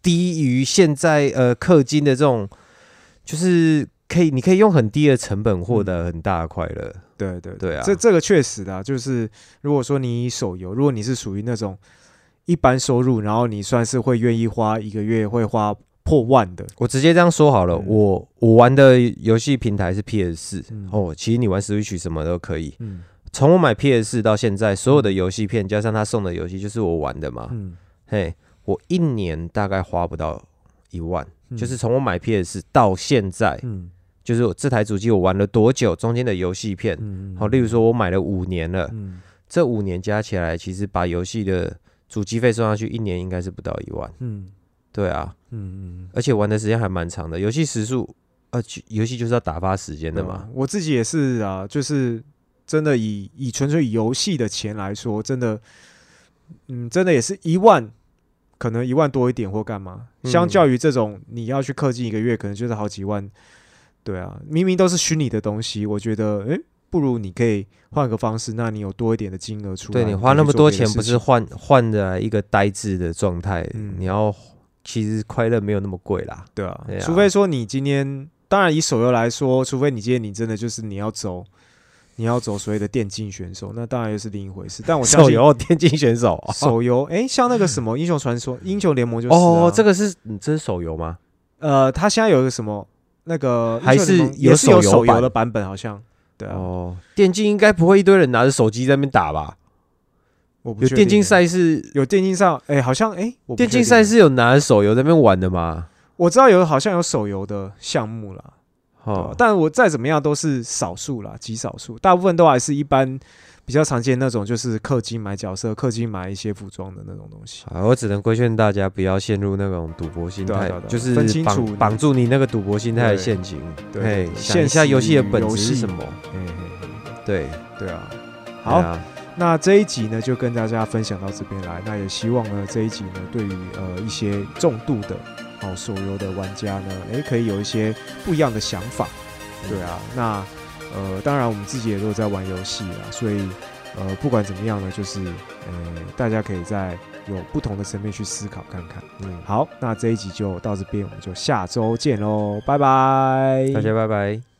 低于现在呃氪金的这种就是。可以，你可以用很低的成本获得很大的快乐。嗯，对对对啊，这这个确实的啊，就是如果说你手游，如果你是属于那种一般收入，然后你算是会愿意花一个月会花破万的。我直接这样说好了，嗯，我我玩的游戏平台是 P S 四，嗯，哦，其实你玩 Switch 什么都可以。嗯，从我买 P S 四 到现在，所有的游戏片加上他送的游戏，就是我玩的嘛。嗯，嘿，我一年大概花不到一万。嗯，就是从我买 P S 四 到现在，嗯，就是我这台主机我玩了多久，中间的游戏片，嗯，好，例如说我买了五年了，嗯，这五年加起来，其实把游戏的主机费算上去，一年应该是不到一万，嗯，对啊，嗯，而且玩的时间还蛮长的，游戏时数，呃，游戏就是要打发时间的嘛。嗯，我自己也是啊，就是真的以以纯粹游戏的钱来说，真的，嗯，真的也是一万。可能一万多一点或干嘛，相较于这种你要去氪金一个月，可能就是好几万。对啊，明明都是虚拟的东西，我觉得，哎，不如你可以换个方式，那你有多一点的金额出来。对，你花那么多钱，不是换换的一个呆滞的状态。嗯，你要其实快乐没有那么贵啦。对啊，对啊，除非说你今天，当然以手游来说，除非你今天你真的就是你要走。你要走所谓的电竞选手，那当然又是另一回事。但我相信手游电竞选手，哦，手游哎，欸，像那个什么英雄传说、英雄联盟就是，啊。哦，这个是这是手游吗？呃，他现在有一个什么那个还是有手游的版本，好像。对啊。哦，电竞应该不会一堆人拿着手机在那边打吧？我不确定。有电竞赛事，有电竞赛，哎，欸，好像哎，欸，我不确定。电竞赛事有拿着手游在那边玩的吗？我知道有，好像有手游的项目啦。哦，但我再怎么样都是少数啦，极少数，大部分都还是一般比较常见那种，就是氪金买角色、氪金买一些服装的那种东西。啊，我只能规劝大家不要陷入那种赌博心态，啊啊啊，就是分清楚绑住你那个赌博心态的陷阱。对，對對想一下游戏的本质是什么？嘿嘿对对啊，好。啊那这一集呢，就跟大家分享到这边来。那也希望呢，这一集呢，对于呃一些重度的。好，手游的玩家呢，哎，可以有一些不一样的想法，对啊。那呃，当然我们自己也都在玩游戏啦，所以呃，不管怎么样呢，就是呃，大家可以在有不同的层面去思考看看。嗯，好，那这一集就到这边，我们就下周见喽，拜拜，大家拜拜。